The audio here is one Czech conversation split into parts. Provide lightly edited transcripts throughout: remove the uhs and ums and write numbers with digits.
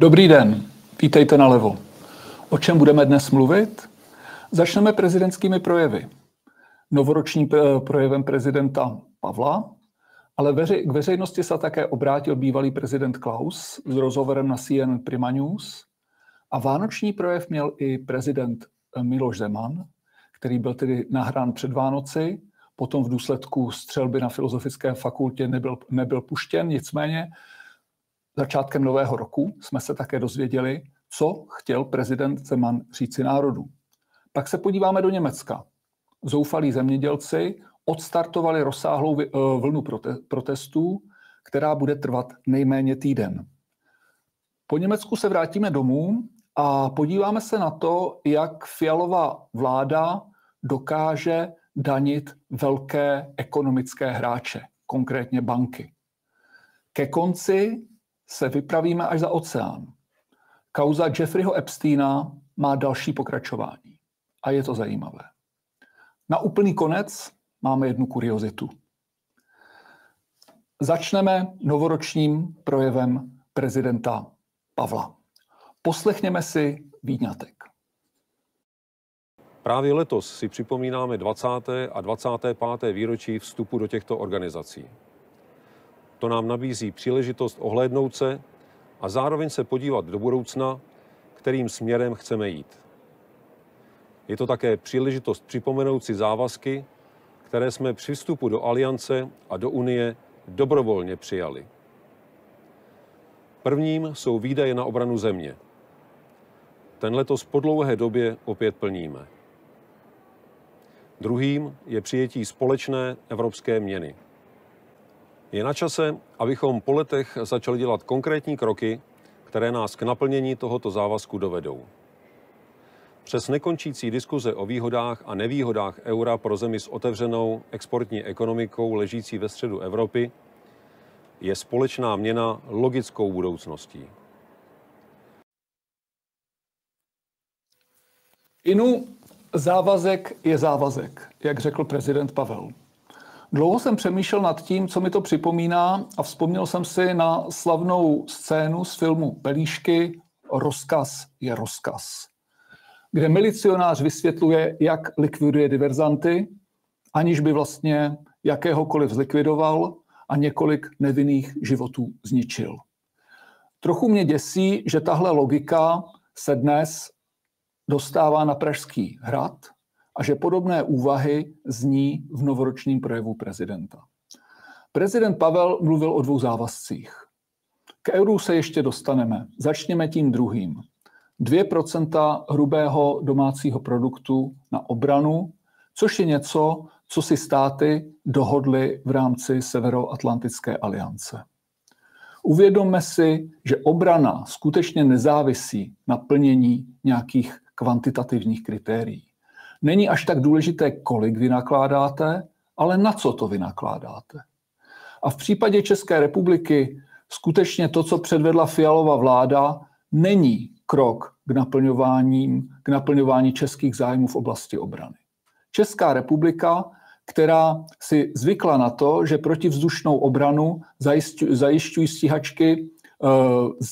Dobrý den, vítejte na Levo. O čem budeme dnes mluvit? Začneme prezidentskými projevy. Novoročním projevem prezidenta Pavla, ale k veřejnosti se také obrátil bývalý prezident Klaus s rozhovorem na CNN Prima News a vánoční projev měl i prezident Miloš Zeman, který byl tedy nahrán před Vánoci, potom v důsledku střelby na Filozofické fakultě nebyl puštěn, nicméně začátkem nového roku jsme se také dozvěděli, co chtěl prezident Zeman říci národu. Pak se podíváme do Německa. Zoufalí zemědělci odstartovali rozsáhlou vlnu protestů, která bude trvat nejméně týden. Po Německu se vrátíme domů a podíváme se na to, jak Fialová vláda dokáže danit velké ekonomické hráče, konkrétně banky. Ke konci se vypravíme až za oceán. Kauza Jeffreyho Epsteina má další pokračování. A je to zajímavé. Na úplný konec máme jednu kuriozitu. Začneme novoročním projevem prezidenta Pavla. Poslechněme si výňatek. Právě letos si připomínáme 20. a 25. výročí vstupu do těchto organizací. To nám nabízí příležitost ohlédnout se a zároveň se podívat do budoucna, kterým směrem chceme jít. Je to také příležitost připomenout si závazky, které jsme při vstupu do Aliance a do Unie dobrovolně přijali. Prvním jsou výdaje na obranu země. Ten letos po dlouhé době opět plníme. Druhým je přijetí společné evropské měny. Je na čase, abychom po letech začali dělat konkrétní kroky, které nás k naplnění tohoto závazku dovedou. Přes nekončící diskuze o výhodách a nevýhodách eura pro zemi s otevřenou exportní ekonomikou ležící ve středu Evropy je společná měna logickou budoucností. Inu, závazek je závazek, jak řekl prezident Pavel. Dlouho jsem přemýšlel nad tím, co mi to připomíná, a vzpomněl jsem si na slavnou scénu z filmu Pelíšky Rozkaz je rozkaz, kde milicionář vysvětluje, jak likviduje diverzanty, aniž by vlastně jakéhokoliv zlikvidoval a několik nevinných životů zničil. Trochu mě děsí, že tahle logika se dnes dostává na Pražský hrad a že podobné úvahy zní v novoročním projevu prezidenta. Prezident Pavel mluvil o dvou závazcích. K euru se ještě dostaneme. Začněme tím druhým. 2% hrubého domácího produktu na obranu, což je něco, co si státy dohodly v rámci Severoatlantické aliance. Uvědomme si, že obrana skutečně nezávisí na plnění nějakých kvantitativních kritérií. Není až tak důležité, kolik vynakládáte, ale na co to vynakládáte. A v případě České republiky skutečně to, co předvedla Fialova vláda, není krok k naplňování českých zájmů v oblasti obrany. Česká republika, která si zvykla na to, že protivzdušnou obranu zajišťují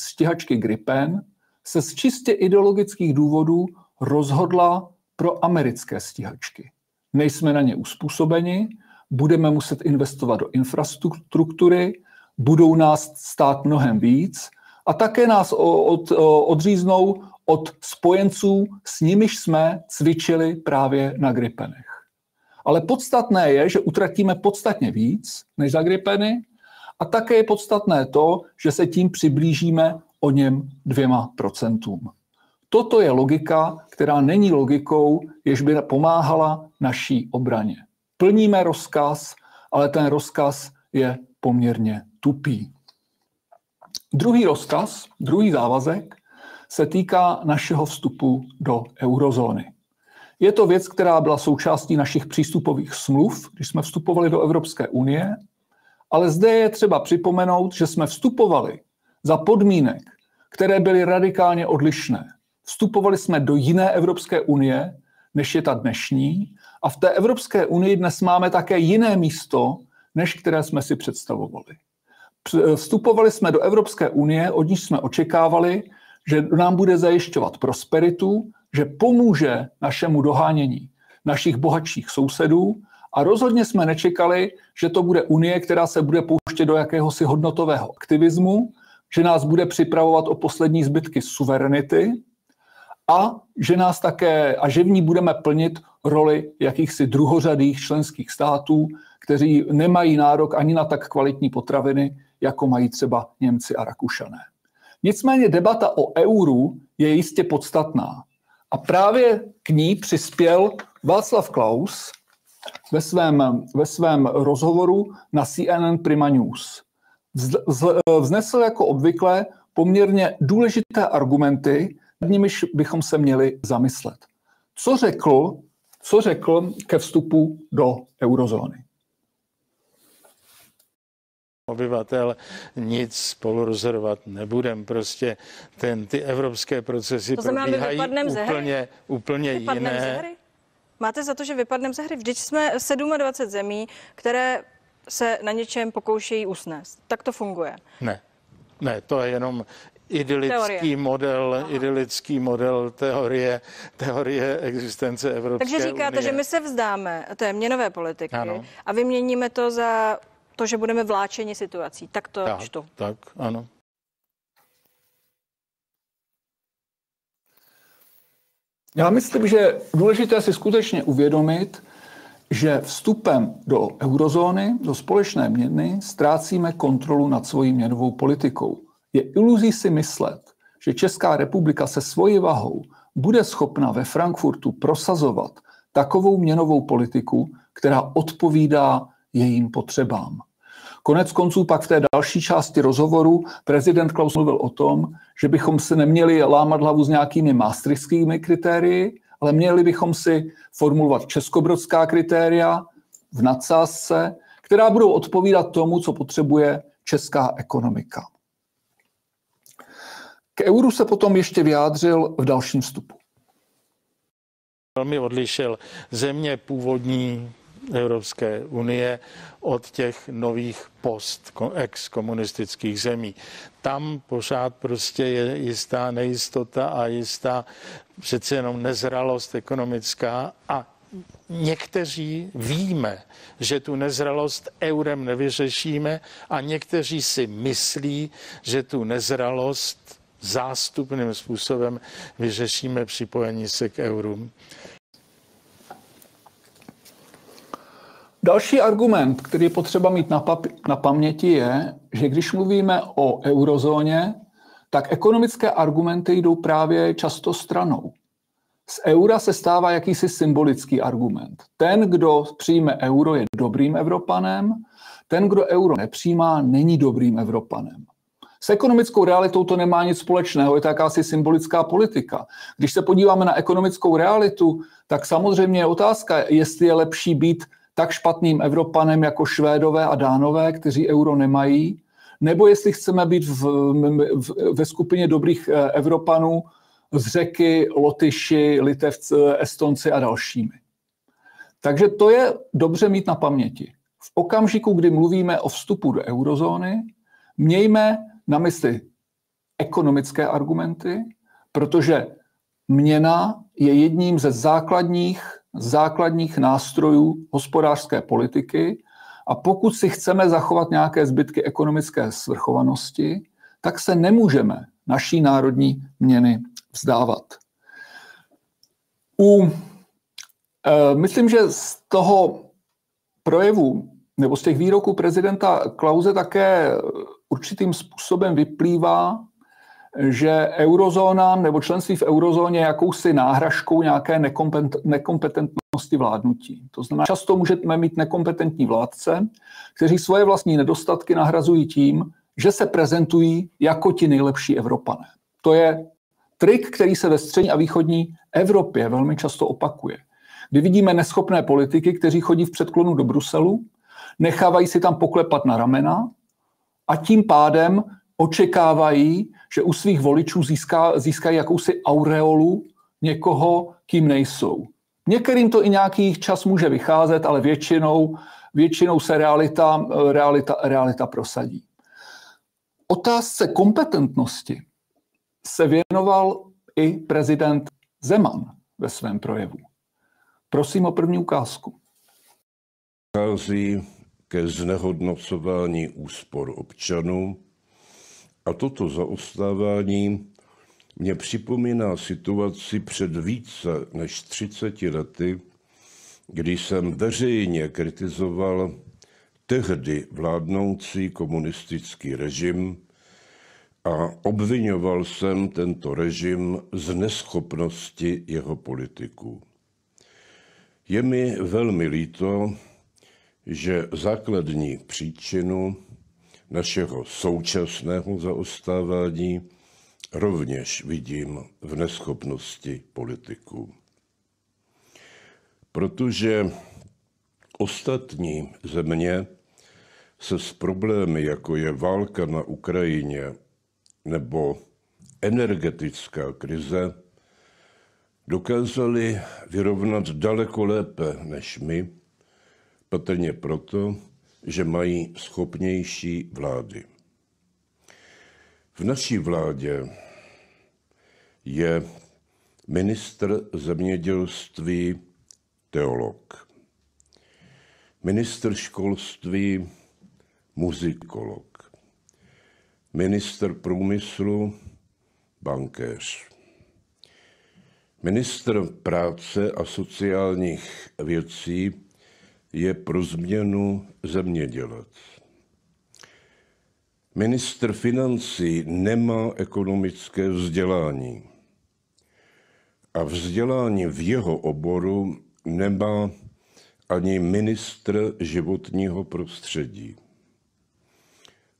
stíhačky Gripen, se z čistě ideologických důvodů rozhodla pro americké stíhačky. Nejsme na ně uspůsobeni, budeme muset investovat do infrastruktury, budou nás stát mnohem víc a také nás odříznou od spojenců, s nimiž jsme cvičili právě na Gripenech. Ale podstatné je, že utratíme podstatně víc než za Gripeny a také je podstatné to, že se tím přiblížíme o něm 2%. Toto je logika, která není logikou, jež by pomáhala naší obraně. Plníme rozkaz, ale ten rozkaz je poměrně tupý. Druhý rozkaz, druhý závazek se týká našeho vstupu do eurozóny. Je to věc, která byla součástí našich přístupových smluv, když jsme vstupovali do Evropské unie, ale zde je třeba připomenout, že jsme vstupovali za podmínek, které byly radikálně odlišné. Vstupovali jsme do jiné Evropské unie, než je ta dnešní, a v té Evropské unii dnes máme také jiné místo, než které jsme si představovali. Vstupovali jsme do Evropské unie, od níž jsme očekávali, že nám bude zajišťovat prosperitu, že pomůže našemu dohánění našich bohatších sousedů a rozhodně jsme nečekali, že to bude Unie, která se bude pouštět do jakéhosi hodnotového aktivismu, že nás bude připravovat o poslední zbytky suverenity a že nás také, a že v ní budeme plnit roli jakýchsi druhořadých členských států, kteří nemají nárok ani na tak kvalitní potraviny, jako mají třeba Němci a Rakušané. Nicméně debata o euru je jistě podstatná. A právě k ní přispěl Václav Klaus ve svém rozhovoru na CNN Prima News. Vznesl jako obvykle poměrně důležité argumenty, nad nimiž bychom se měli zamyslet. Co řekl ke vstupu do eurozóny? Obyvatel nic spolu rozhodovat nebudem. Prostě ty evropské procesy probíhají úplně jiné. Máte za to, že vypadneme ze hry? Vždyť jsme 27 zemí, které se na něčem pokoušejí usnést. Tak to funguje. Ne, to je jenom idylický model teorie existence Evropské unie. Takže říkáte, že my se vzdáme té měnové politiky a vyměníme to za to, že budeme vláčeni situací. Tak to čtu. Tak, ano. Já myslím, že důležité si skutečně uvědomit, že vstupem do eurozóny, do společné měny, ztrácíme kontrolu nad svojí měnovou politikou. Je iluzí si myslet, že Česká republika se svojí vahou bude schopna ve Frankfurtu prosazovat takovou měnovou politiku, která odpovídá jejím potřebám. Konec konců pak v té další části rozhovoru prezident Klaus mluvil o tom, že bychom se neměli lámat hlavu s nějakými maastrichtskými kritérii, ale měli bychom si formulovat českobrodská kritéria v nadsázce, která budou odpovídat tomu, co potřebuje česká ekonomika. K euru se potom ještě vyjádřil v dalším vstupu. Velmi odlišil země původní Evropské unie od těch nových ex-komunistických zemí. Tam pořád prostě je jistá nejistota a jistá přece jenom nezralost ekonomická a někteří víme, že tu nezralost eurem nevyřešíme a někteří si myslí, že tu nezralost zástupným způsobem vyřešíme připojení se k eurům. Další argument, který je potřeba mít na paměti, je, že když mluvíme o eurozóně, tak ekonomické argumenty jdou právě často stranou. Z eura se stává jakýsi symbolický argument. Ten, kdo přijme euro, je dobrým Evropanem, ten, kdo euro nepřijímá, není dobrým Evropanem. S ekonomickou realitou to nemá nic společného, je to jakási symbolická politika. Když se podíváme na ekonomickou realitu, tak samozřejmě je otázka, jestli je lepší být tak špatným Evropanem jako Švédové a Dánové, kteří euro nemají, nebo jestli chceme být ve skupině dobrých Evropanů z Řeky, Lotyši, Litevci, Estonci a dalšími. Takže to je dobře mít na paměti. V okamžiku, kdy mluvíme o vstupu do eurozóny, mějme na mysli ekonomické argumenty, protože měna je jedním ze základních nástrojů hospodářské politiky a pokud si chceme zachovat nějaké zbytky ekonomické svrchovanosti, tak se nemůžeme naší národní měny vzdávat. Myslím, že z toho projevu nebo z těch výroků prezidenta Klause také určitým způsobem vyplývá, že eurozóna nebo členství v eurozóně je jakousi náhražkou nějaké nekompetentnosti vládnutí. To znamená, často můžeme mít nekompetentní vládce, kteří svoje vlastní nedostatky nahrazují tím, že se prezentují jako ti nejlepší Evropané. To je trik, který se ve střední a východní Evropě velmi často opakuje. Kdy vidíme neschopné politiky, kteří chodí v předklonu do Bruselu, nechávají si tam poklepat na ramena a tím pádem očekávají, že u svých voličů získají jakousi aureolu někoho, kým nejsou. Některým to i nějaký čas může vycházet, ale většinou se realita prosadí. Otázce kompetentnosti se věnoval i prezident Zeman ve svém projevu. Prosím o první ukázku. Dochází ke znehodnocování úspor občanů a toto zaostávání mě připomíná situaci před více než 30 lety, kdy jsem veřejně kritizoval tehdy vládnoucí komunistický režim a obvinoval jsem tento režim z neschopnosti jeho politiků. Je mi velmi líto, že základní příčinu našeho současného zaostávání rovněž vidím v neschopnosti politiků. Protože ostatní země se s problémy, jako je válka na Ukrajině nebo energetická krize, dokázali vyrovnat daleko lépe než my, patrně proto, že mají schopnější vlády. V naší vládě je ministr zemědělství teolog, ministr školství muzikolog, ministr průmyslu bankéř, ministr práce a sociálních věcí je pro změnu zemědělec. Ministr financí nemá ekonomické vzdělání a vzdělání v jeho oboru nemá ani ministr životního prostředí.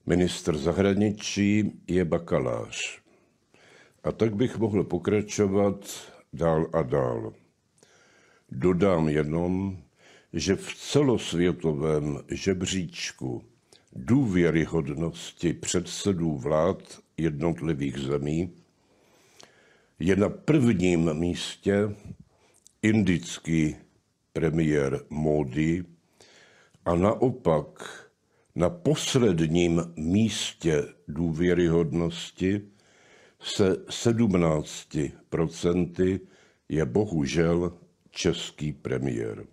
Ministr zahraničí je bakalář. A tak bych mohl pokračovat dál a dál. Dodám jenom, že v celosvětovém žebříčku důvěryhodnosti předsedů vlád jednotlivých zemí je na prvním místě indický premiér Modi a naopak na posledním místě důvěryhodnosti se 17% je bohužel český premiér.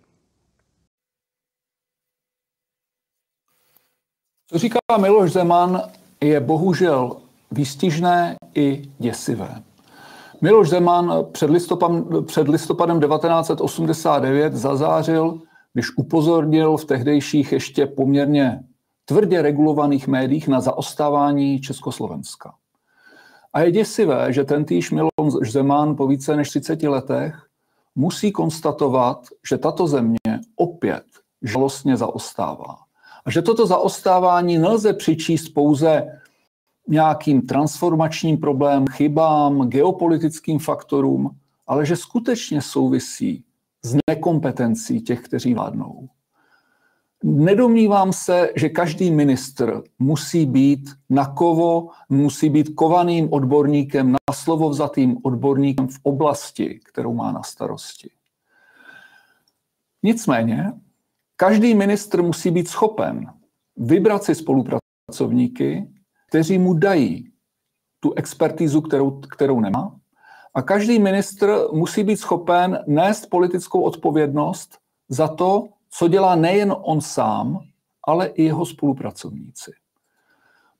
Co říká Miloš Zeman, je bohužel výstižné i děsivé. Miloš Zeman před listopadem 1989 zazářil, když upozornil v tehdejších ještě poměrně tvrdě regulovaných médiích na zaostávání Československa. A je děsivé, že tentýž Miloš Zeman po více než 30 letech musí konstatovat, že tato země opět žalostně zaostává. A že toto zaostávání nelze přičíst pouze nějakým transformačním problémům, chybám, geopolitickým faktorům, ale že skutečně souvisí s nekompetencí těch, kteří vládnou. Nedomnívám se, že každý ministr musí být na kovo, musí být kovaným odborníkem, na slovo vzatým odborníkem v oblasti, kterou má na starosti. Nicméně, každý ministr musí být schopen vybrat si spolupracovníky, kteří mu dají tu expertízu, kterou nemá. A každý ministr musí být schopen nést politickou odpovědnost za to, co dělá nejen on sám, ale i jeho spolupracovníci.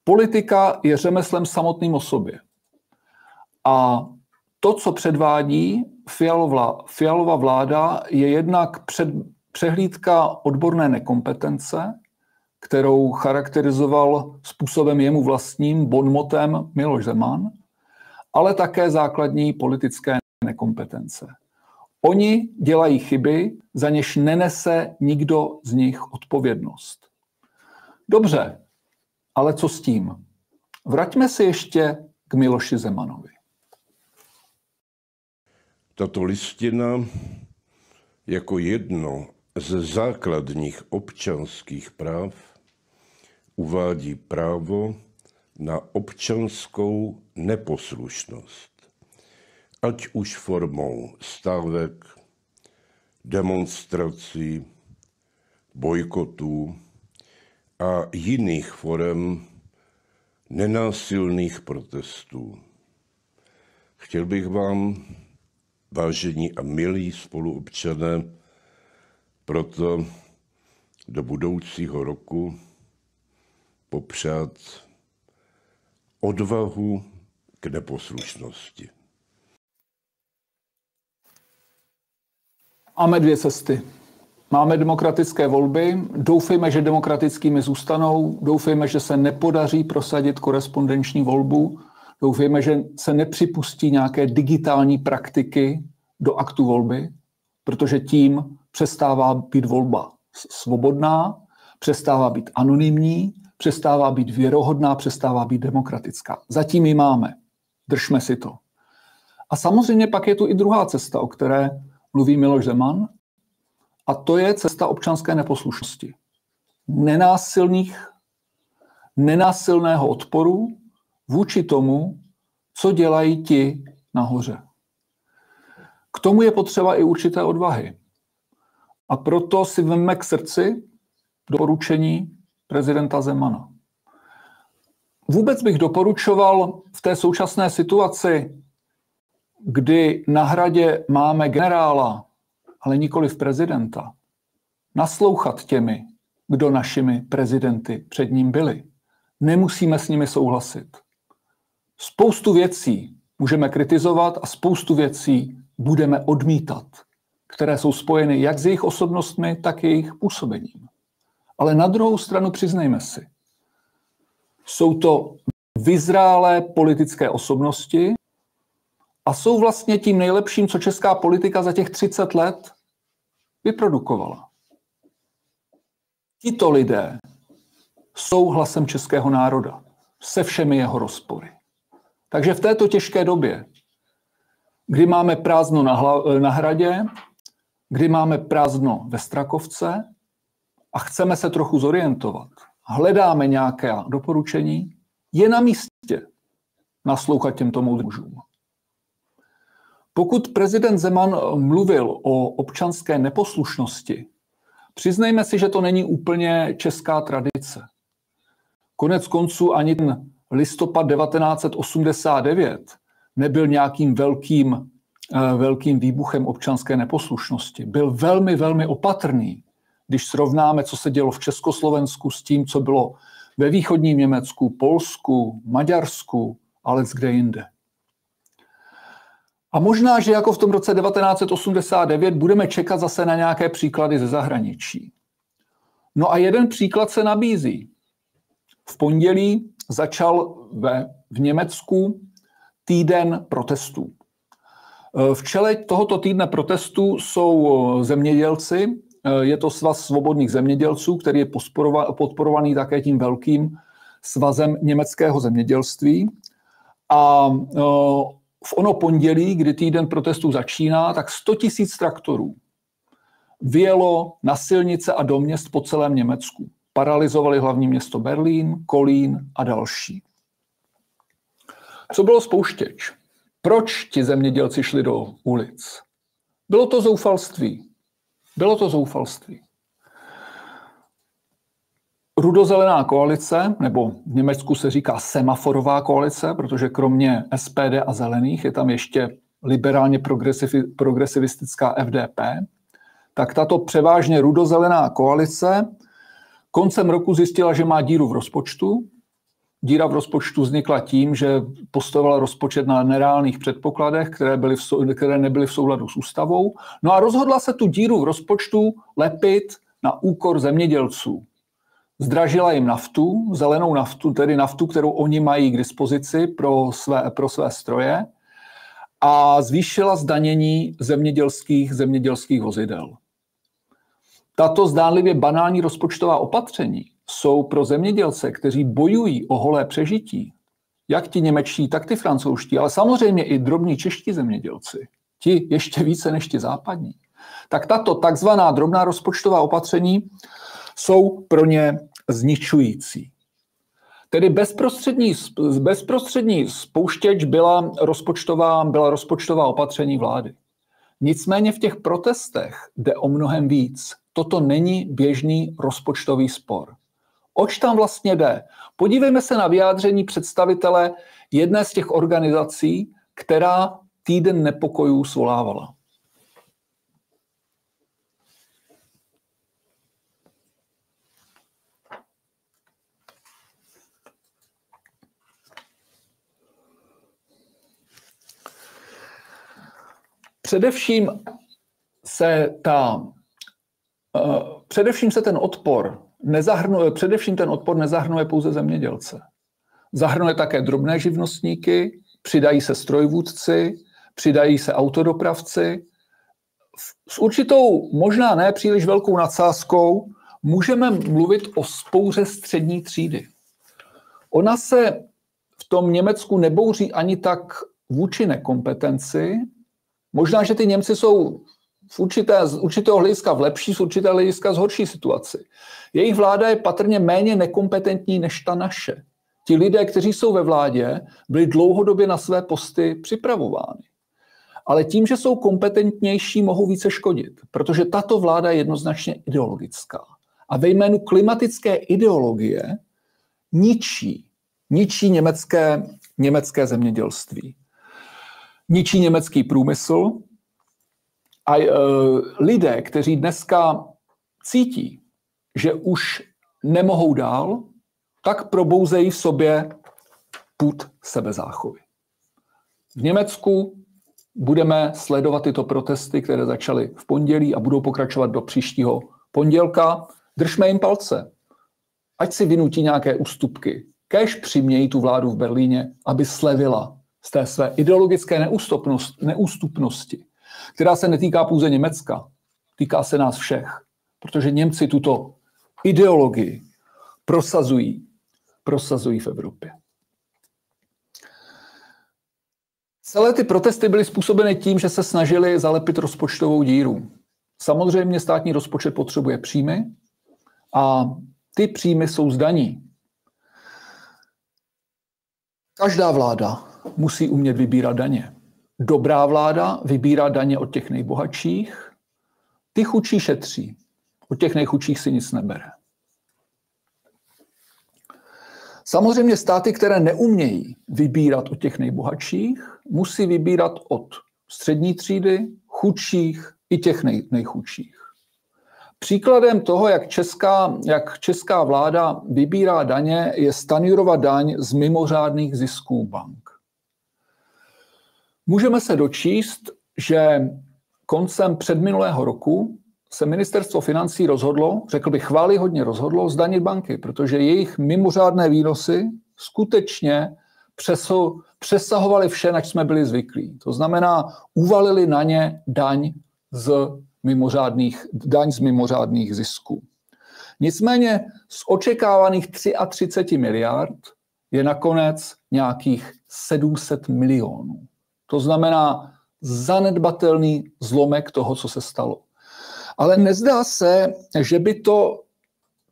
Politika je řemeslem samotným o sobě. A to, co předvádí Fialova vláda, je jednak přehlídka odborné nekompetence, kterou charakterizoval způsobem jemu vlastním bonmotem Miloš Zeman, ale také základní politické nekompetence. Oni dělají chyby, za něž nenese nikdo z nich odpovědnost. Dobře, ale co s tím? Vraťme se ještě k Miloši Zemanovi. Tato listina jako jedno ze základních občanských práv uvádí právo na občanskou neposlušnost, ať už formou stávek, demonstrací, bojkotů a jiných forem nenásilných protestů. Chtěl bych vám, vážení a milí spoluobčané, proto do budoucího roku popřát odvahu k neposlušnosti. Máme dvě cesty. Máme demokratické volby, doufejme, že demokratickými zůstanou, doufejme, že se nepodaří prosadit korespondenční volbu, doufejme, že se nepřipustí nějaké digitální praktiky do aktu volby, protože tím přestává být volba svobodná, přestává být anonymní, přestává být věrohodná, přestává být demokratická. Zatím ji máme. Držme si to. A samozřejmě pak je tu i druhá cesta, o které mluví Miloš Zeman, a to je cesta občanské neposlušnosti. Nenásilného odporu vůči tomu, co dělají ti nahoře. K tomu je potřeba i určité odvahy. A proto si vezmeme k srdci doporučení prezidenta Zemana. Vůbec bych doporučoval v té současné situaci, kdy na hradě máme generála, ale nikoli v prezidenta, naslouchat těmi, kdo našimi prezidenty před ním byli. Nemusíme s nimi souhlasit. Spoustu věcí můžeme kritizovat a spoustu věcí budeme odmítat, které jsou spojeny jak s jejich osobnostmi, tak i jejich působením. Ale na druhou stranu přiznejme si, jsou to vyzrálé politické osobnosti a jsou vlastně tím nejlepším, co česká politika za těch 30 let vyprodukovala. Tito lidé jsou hlasem českého národa se všemi jeho rozpory. Takže v této těžké době, kdy máme prázdno na hradě, kdy máme prázdno ve Strakovce a chceme se trochu zorientovat, hledáme nějaké doporučení, je na místě naslouchat těmto moudrým mužům. Pokud prezident Zeman mluvil o občanské neposlušnosti, přiznejme si, že to není úplně česká tradice. Konec konců ani ten listopad 1989 nebyl nějakým velkým výbuchem občanské neposlušnosti. Byl velmi, velmi opatrný, když srovnáme, co se dělo v Československu s tím, co bylo ve východním Německu, Polsku, Maďarsku, ale kde jinde. A možná, že jako v tom roce 1989 budeme čekat zase na nějaké příklady ze zahraničí. No a jeden příklad se nabízí. V pondělí začal v Německu týden protestů. V čele tohoto týdne protestů jsou zemědělci, je to Svaz svobodných zemědělců, který je podporovaný také tím velkým svazem německého zemědělství. A v ono pondělí, kdy týden protestů začíná, tak 100 000 traktorů vyjelo na silnice a do měst po celém Německu. Paralyzovali hlavní město Berlín, Kolín a další. Co bylo spouštěč? Proč ti zemědělci šli do ulic? Bylo to zoufalství. Bylo to zoufalství. Rudozelená koalice, nebo v Německu se říká semaforová koalice, protože kromě SPD a zelených je tam ještě liberálně progresivistická FDP, tak tato převážně rudozelená koalice koncem roku zjistila, že má díru v rozpočtu. Díra v rozpočtu vznikla tím, že postavila rozpočet na nereálných předpokladech, které nebyly v souladu s ústavou. No a rozhodla se tu díru v rozpočtu lepit na úkor zemědělců. Zdražila jim naftu, zelenou naftu, tedy naftu, kterou oni mají k dispozici pro své stroje, a zvýšila zdanění zemědělských vozidel. Tato zdánlivě banální rozpočtová opatření jsou pro zemědělce, kteří bojují o holé přežití, jak ti němečtí, tak ty francouzští, ale samozřejmě i drobní čeští zemědělci, ti ještě více než ti západní, tak tato takzvaná drobná rozpočtová opatření jsou pro ně zničující. Tedy bezprostřední spouštěč byla rozpočtová opatření vlády. Nicméně v těch protestech jde o mnohem víc. Toto není běžný rozpočtový spor. Oč tam vlastně jde? Podívejme se na vyjádření představitele jedné z těch organizací, která týden nepokojů svolávala. Především ten odpor nezahrnuje pouze zemědělce. Zahrnuje také drobné živnostníky, přidají se strojvůdci, přidají se autodopravci. S určitou, možná ne příliš velkou nadsázkou, můžeme mluvit o spouře střední třídy. Ona se v tom Německu nebouří ani tak vůči nekompetenci. Možná, že ty Němci jsou z určitého hlediska v lepší, z určitého hlediska z horší situaci. Jejich vláda je patrně méně nekompetentní než ta naše. Ti lidé, kteří jsou ve vládě, byli dlouhodobě na své posty připravováni. Ale tím, že jsou kompetentnější, mohou více škodit, protože tato vláda je jednoznačně ideologická. A ve jménu klimatické ideologie ničí německé zemědělství. Ničí německý průmysl a lidé, kteří dneska cítí, že už nemohou dál, tak probouzejí v sobě pud sebezáchovy. V Německu budeme sledovat tyto protesty, které začaly v pondělí a budou pokračovat do příštího pondělka. Držme jim palce, ať si vynutí nějaké ústupky. Kéž přimějí tu vládu v Berlíně, aby slevila z té své ideologické neústupnosti, která se netýká pouze Německa, týká se nás všech, protože Němci tuto ideologii prosazují v Evropě. Celé ty protesty byly způsobeny tím, že se snažili zalepit rozpočtovou díru. Samozřejmě státní rozpočet potřebuje příjmy a ty příjmy jsou z daní. Každá vláda musí umět vybírat daně. Dobrá vláda vybírá daně od těch nejbohatších, ty chudší šetří, od těch nejchudších si nic nebere. Samozřejmě státy, které neumějí vybírat od těch nejbohatších, musí vybírat od střední třídy, chudších i těch nejchudších. Příkladem toho, jak česká vláda vybírá daně, je Stanjurova daň z mimořádných zisků bank. Můžeme se dočíst, že koncem předminulého roku se ministerstvo financí rozhodlo, řekl bych chvályhodně rozhodlo, zdanit banky, protože jejich mimořádné výnosy skutečně přesahovaly vše, na co jsme byli zvyklí. To znamená, uvalili na ně daň z mimořádných zisků. Nicméně z očekávaných 33 miliard je nakonec nějakých 700 milionů. To znamená zanedbatelný zlomek toho, co se stalo. Ale nezdá se, že by to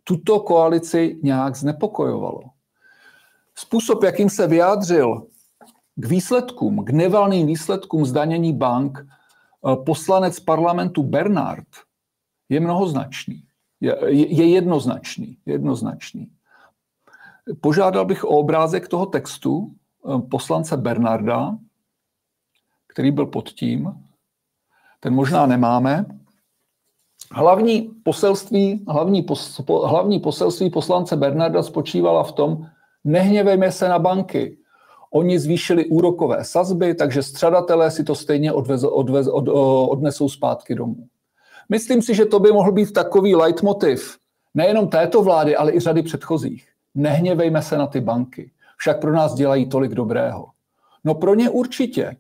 tuto koalici nějak znepokojovalo. Způsob, jakým se vyjádřil k nevalným výsledkům zdanění bank poslanec parlamentu Bernard, je mnohoznačný. Je jednoznačný. Požádal bych o obrázek toho textu poslance Bernarda, který byl pod tím. Ten možná nemáme. Hlavní poselství poslance Bernarda spočívala v tom, nehněvejme se na banky. Oni zvýšili úrokové sazby, takže střadatelé si to stejně odnesou zpátky domů. Myslím si, že to by mohl být takový leitmotiv nejenom této vlády, ale i řady předchozích. Nehněvejme se na ty banky. Však pro nás dělají tolik dobrého. No pro ně určitě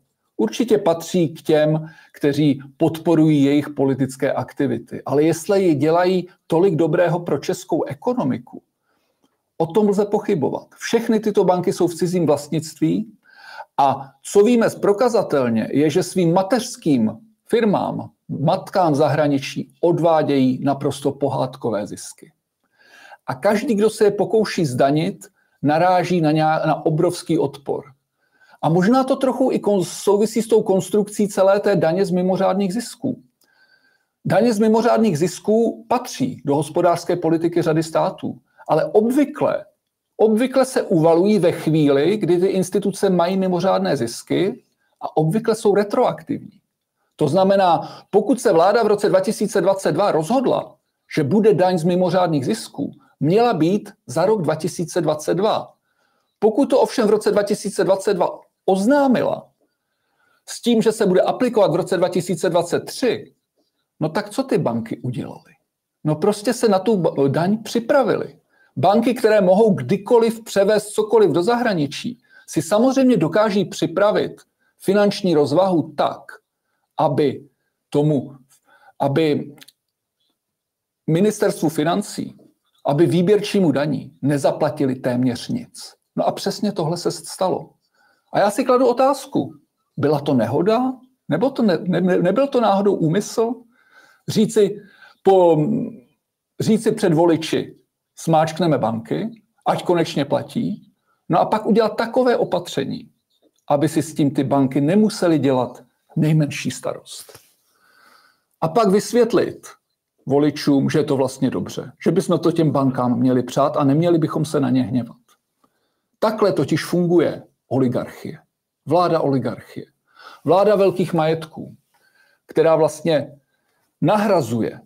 patří k těm, kteří podporují jejich politické aktivity. Ale jestli je dělají tolik dobrého pro českou ekonomiku, o tom lze pochybovat. Všechny tyto banky jsou v cizím vlastnictví a co víme prokazatelně, je, že svým mateřským firmám, matkám zahraničí odvádějí naprosto pohádkové zisky. A každý, kdo se je pokouší zdanit, naráží na obrovský odpor. A možná to trochu i souvisí s tou konstrukcí celé té daně z mimořádných zisků. Daně z mimořádných zisků patří do hospodářské politiky řady států, ale obvykle se uvalují ve chvíli, kdy ty instituce mají mimořádné zisky a obvykle jsou retroaktivní. To znamená, pokud se vláda v roce 2022 rozhodla, že bude daň z mimořádných zisků, měla být za rok 2022. Pokud to ovšem v roce 2022 oznámila s tím, že se bude aplikovat v roce 2023, no tak co ty banky udělaly? No prostě se na tu daň připravili. Banky, které mohou kdykoliv převést cokoliv do zahraničí, si samozřejmě dokáží připravit finanční rozvahu tak, aby ministerstvu financí, aby výběrčímu daní nezaplatili téměř nic. No a přesně tohle se stalo. A já si kladu otázku, byla to nehoda? Nebo to nebyl to náhodou úmysl? Říci před voliči, smáčkneme banky, ať konečně platí, no a pak udělat takové opatření, aby si s tím ty banky nemusely dělat nejmenší starost. A pak vysvětlit voličům, že je to vlastně dobře, že bychom to těm bankám měli přát a neměli bychom se na ně hněvat. Takhle totiž funguje oligarchie. Vláda oligarchie. Vláda velkých majetků, která vlastně nahrazuje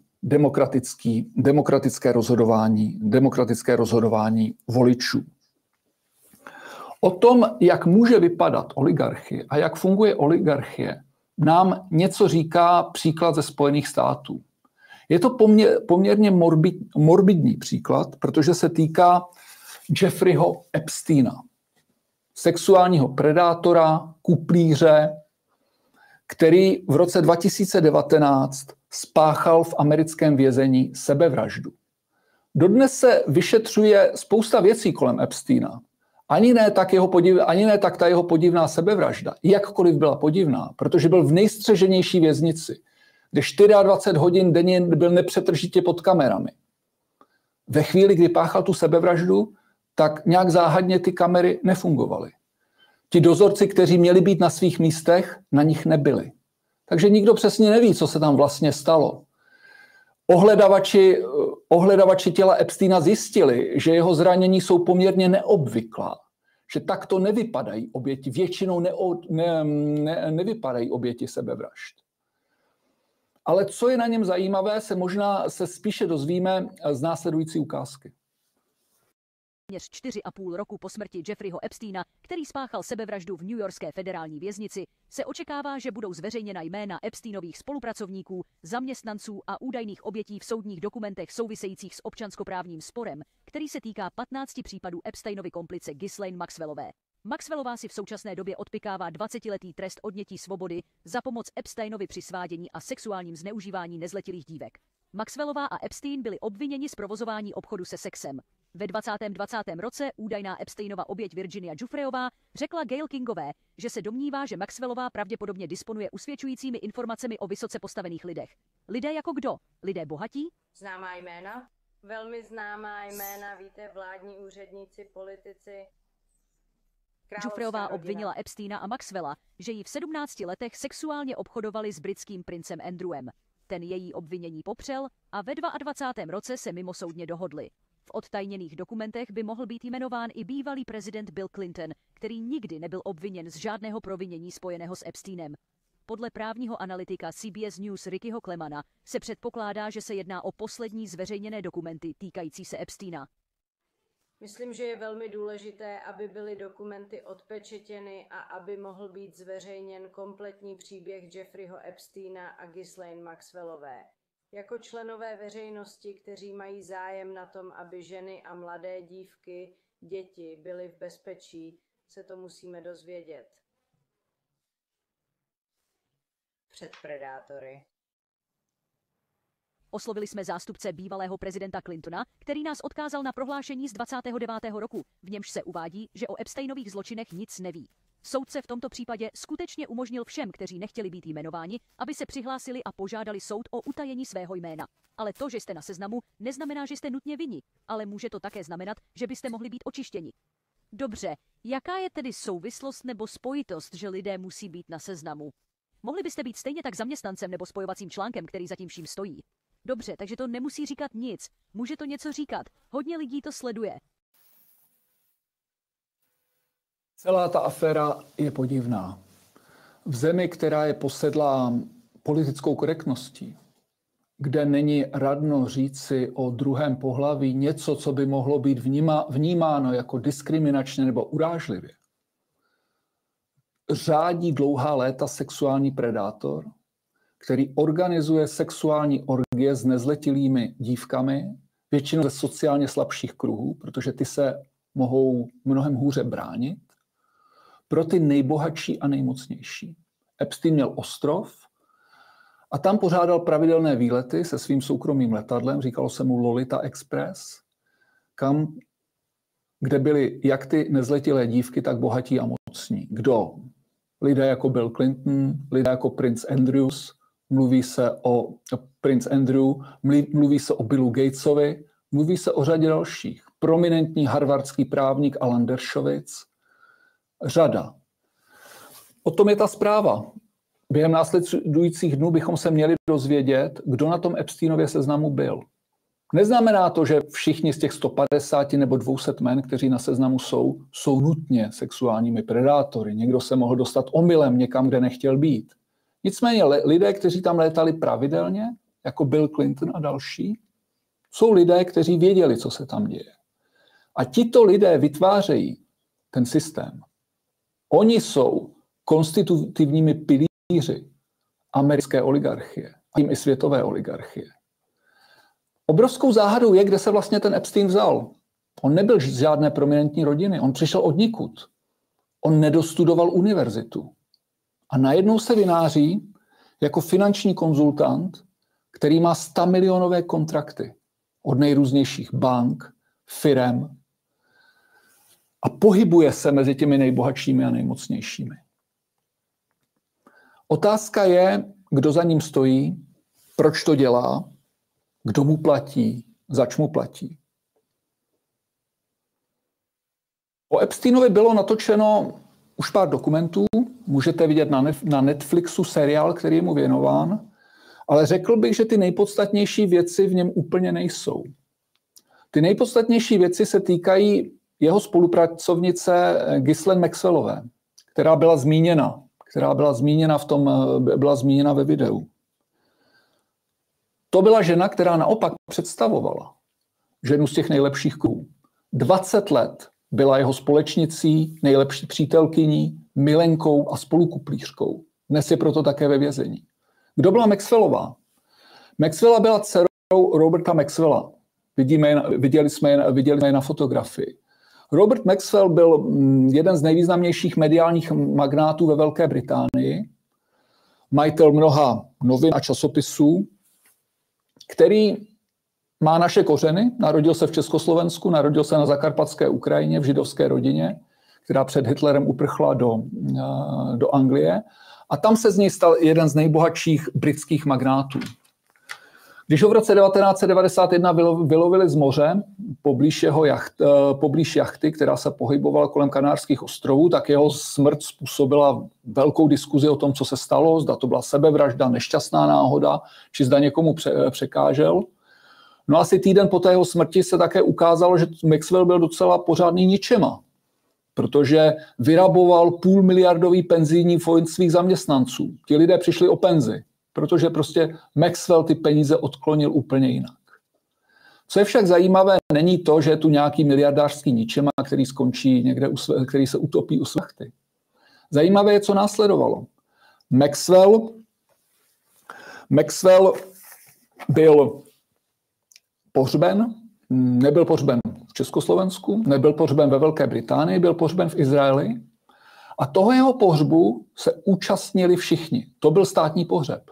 demokratické rozhodování voličů. O tom, jak může vypadat oligarchie a jak funguje oligarchie, nám něco říká příklad ze Spojených států. Je to poměrně morbidní příklad, protože se týká Jeffreyho Epsteina, sexuálního predátora, kuplíře, který v roce 2019 spáchal v americkém vězení sebevraždu. Dodnes se vyšetřuje spousta věcí kolem Epsteina. Ani ne tak ta jeho podivná sebevražda, jakkoliv byla podivná, protože byl v nejstřeženější věznici, kde 24 hodin denně byl nepřetržitě pod kamerami. Ve chvíli, kdy páchal tu sebevraždu, tak nějak záhadně ty kamery nefungovaly. Ti dozorci, kteří měli být na svých místech, na nich nebyli. Takže nikdo přesně neví, co se tam vlastně stalo. Ohledavači těla Epsteina zjistili, že jeho zranění jsou poměrně neobvyklá, že takto nevypadají oběti, většinou nevypadají oběti sebevražd. Ale co je na něm zajímavé, se spíše dozvíme z následující ukázky. Téměř 4,5 roku po smrti Jeffreyho Epsteina, který spáchal sebevraždu v newyorské federální věznici, se očekává, že budou zveřejněna jména Epsteinových spolupracovníků, zaměstnanců a údajných obětí v soudních dokumentech souvisejících s občanskoprávním sporem, který se týká 15 případů Epsteinovy komplice Ghislaine Maxwellové. Maxwellová si v současné době odpykává 20-letý trest odnětí svobody za pomoc Epsteinovi při svádění a sexuálním zneužívání nezletilých dívek. Maxwellová a Epstein byli obviněni z provozování obchodu se sexem. Ve 2020 roce údajná Epsteinova oběť Virginia Giuffreová řekla Gail Kingové, že se domnívá, že Maxwellová pravděpodobně disponuje usvědčujícími informacemi o vysoce postavených lidech. Lidé jako kdo? Lidé bohatí? Známá jména? Velmi známá jména, víte, vládní úředníci, politici. Giuffreová obvinila Epsteina a Maxwella, že ji v 17 letech sexuálně obchodovali s britským princem Andrewem. Ten její obvinění popřel a ve 22. roce se mimosoudně dohodli. V odtajněných dokumentech by mohl být jmenován i bývalý prezident Bill Clinton, který nikdy nebyl obviněn z žádného provinění spojeného s Epsteinem. Podle právního analytika CBS News Rickyho Klemana se předpokládá, že se jedná o poslední zveřejněné dokumenty týkající se Epsteina. Myslím, že je velmi důležité, aby byly dokumenty odpečetěny a aby mohl být zveřejněn kompletní příběh Jeffreyho Epsteina a Ghislaine Maxwellové. Jako členové veřejnosti, kteří mají zájem na tom, aby ženy a mladé dívky, děti byly v bezpečí, se to musíme dozvědět. Před predátory. Oslovili jsme zástupce bývalého prezidenta Clintona, který nás odkázal na prohlášení z 29. roku, v němž se uvádí, že o Epsteinových zločinech nic neví. Soudce v tomto případě skutečně umožnil všem, kteří nechtěli být jmenováni, aby se přihlásili a požádali soud o utajení svého jména. Ale to, že jste na seznamu, neznamená, že jste nutně vinni, ale může to také znamenat, že byste mohli být očištěni. Dobře, jaká je tedy souvislost nebo spojitost, že lidé musí být na seznamu? Mohli byste být stejně tak zaměstnancem nebo spojovacím článkem, který za tím vším stojí. Dobře, takže to nemusí říkat nic. Může to něco říkat. Hodně lidí to sleduje. Celá ta aféra je podivná. v zemi, která je posedlá politickou korektností, kde není radno říci o druhém pohlaví něco, co by mohlo být vnímáno jako diskriminačně nebo urážlivě, řádí dlouhá léta sexuální predátor, který organizuje sexuální orgie s nezletilými dívkami, většinou ze sociálně slabších kruhů, protože ty se mohou mnohem hůře bránit, pro ty nejbohatší a nejmocnější. Epstein měl ostrov a tam pořádal pravidelné výlety se svým soukromým letadlem, říkalo se mu Lolita Express, kde byly jak ty nezletilé dívky, tak bohatí a mocní. Kdo? Lidé jako Bill Clinton, lidé jako mluví se o Billu Gatesovi, mluví se o řadě dalších. Prominentní harvardský právník Alan Dershowitz, řada. O tom je ta zpráva. Během následujících dnů bychom se měli dozvědět, kdo na tom Epsteinově seznamu byl. Neznamená to, že všichni z těch 150 nebo 200 men, kteří na seznamu jsou nutně sexuálními predátory. Někdo se mohl dostat omylem někam, kde nechtěl být. Nicméně lidé, kteří tam létali pravidelně, jako Bill Clinton a další, jsou lidé, kteří věděli, co se tam děje. A tito lidé vytvářejí ten systém. Oni jsou konstitutivními pilíři americké oligarchie a tím i světové oligarchie. Obrovskou záhadou je, kde se vlastně ten Epstein vzal. On nebyl z žádné prominentní rodiny, on přišel odnikud. On nedostudoval univerzitu. A najednou se vynáří jako finanční konzultant, který má 100milionové kontrakty od nejrůznějších bank, firem a pohybuje se mezi těmi nejbohatšími a nejmocnějšími. Otázka je, kdo za ním stojí, proč to dělá, kdo mu platí, zač mu platí. O Epsteinovi bylo natočeno už pár dokumentů, můžete vidět na Netflixu seriál, který je mu věnován, ale řekl bych, že ty nejpodstatnější věci v něm úplně nejsou. Ty nejpodstatnější věci se týkají jeho spolupracovnice Ghislaine Maxwellové, která byla zmíněna ve videu. To byla žena, která naopak představovala ženu z těch nejlepších kruhů. 20 let byla jeho společnicí, nejlepší přítelkyní, milenkou a spolukuplířkou. Dnes je proto také ve vězení. Kdo byla Maxwellová? Maxwellová byla dcerou Roberta Maxwella. Viděli jsme je na fotografii. Robert Maxwell byl jeden z nejvýznamnějších mediálních magnátů ve Velké Británii, majitel mnoha novin a časopisů, který má naše kořeny, narodil se v Československu, narodil se na zakarpatské Ukrajině v židovské rodině, která před Hitlerem uprchla do Anglie. A tam se z něj stal jeden z nejbohatších britských magnátů. Když ho v roce 1991 vylovili z moře poblíž jachty, která se pohybovala kolem Kanárských ostrovů, tak jeho smrt způsobila velkou diskuzi o tom, co se stalo, zda to byla sebevražda, nešťastná náhoda, či zda někomu překážel. No asi týden po té jeho smrti se také ukázalo, že Maxwell byl docela pořádný ničema, protože vyraboval půlmiliardový penzijní fond svých zaměstnanců. Ti lidé přišli o penzi, protože prostě Maxwell ty peníze odklonil úplně jinak. Co je však zajímavé, není to, že je tu nějaký miliardářský ničema, který skončí někde, který se utopí u svachty. Zajímavé je, co následovalo. Maxwell byl pohřben, nebyl pohřben v Československu, nebyl pohřben ve Velké Británii, byl pohřben v Izraeli. A toho jeho pohřbu se účastnili všichni. To byl státní pohřeb.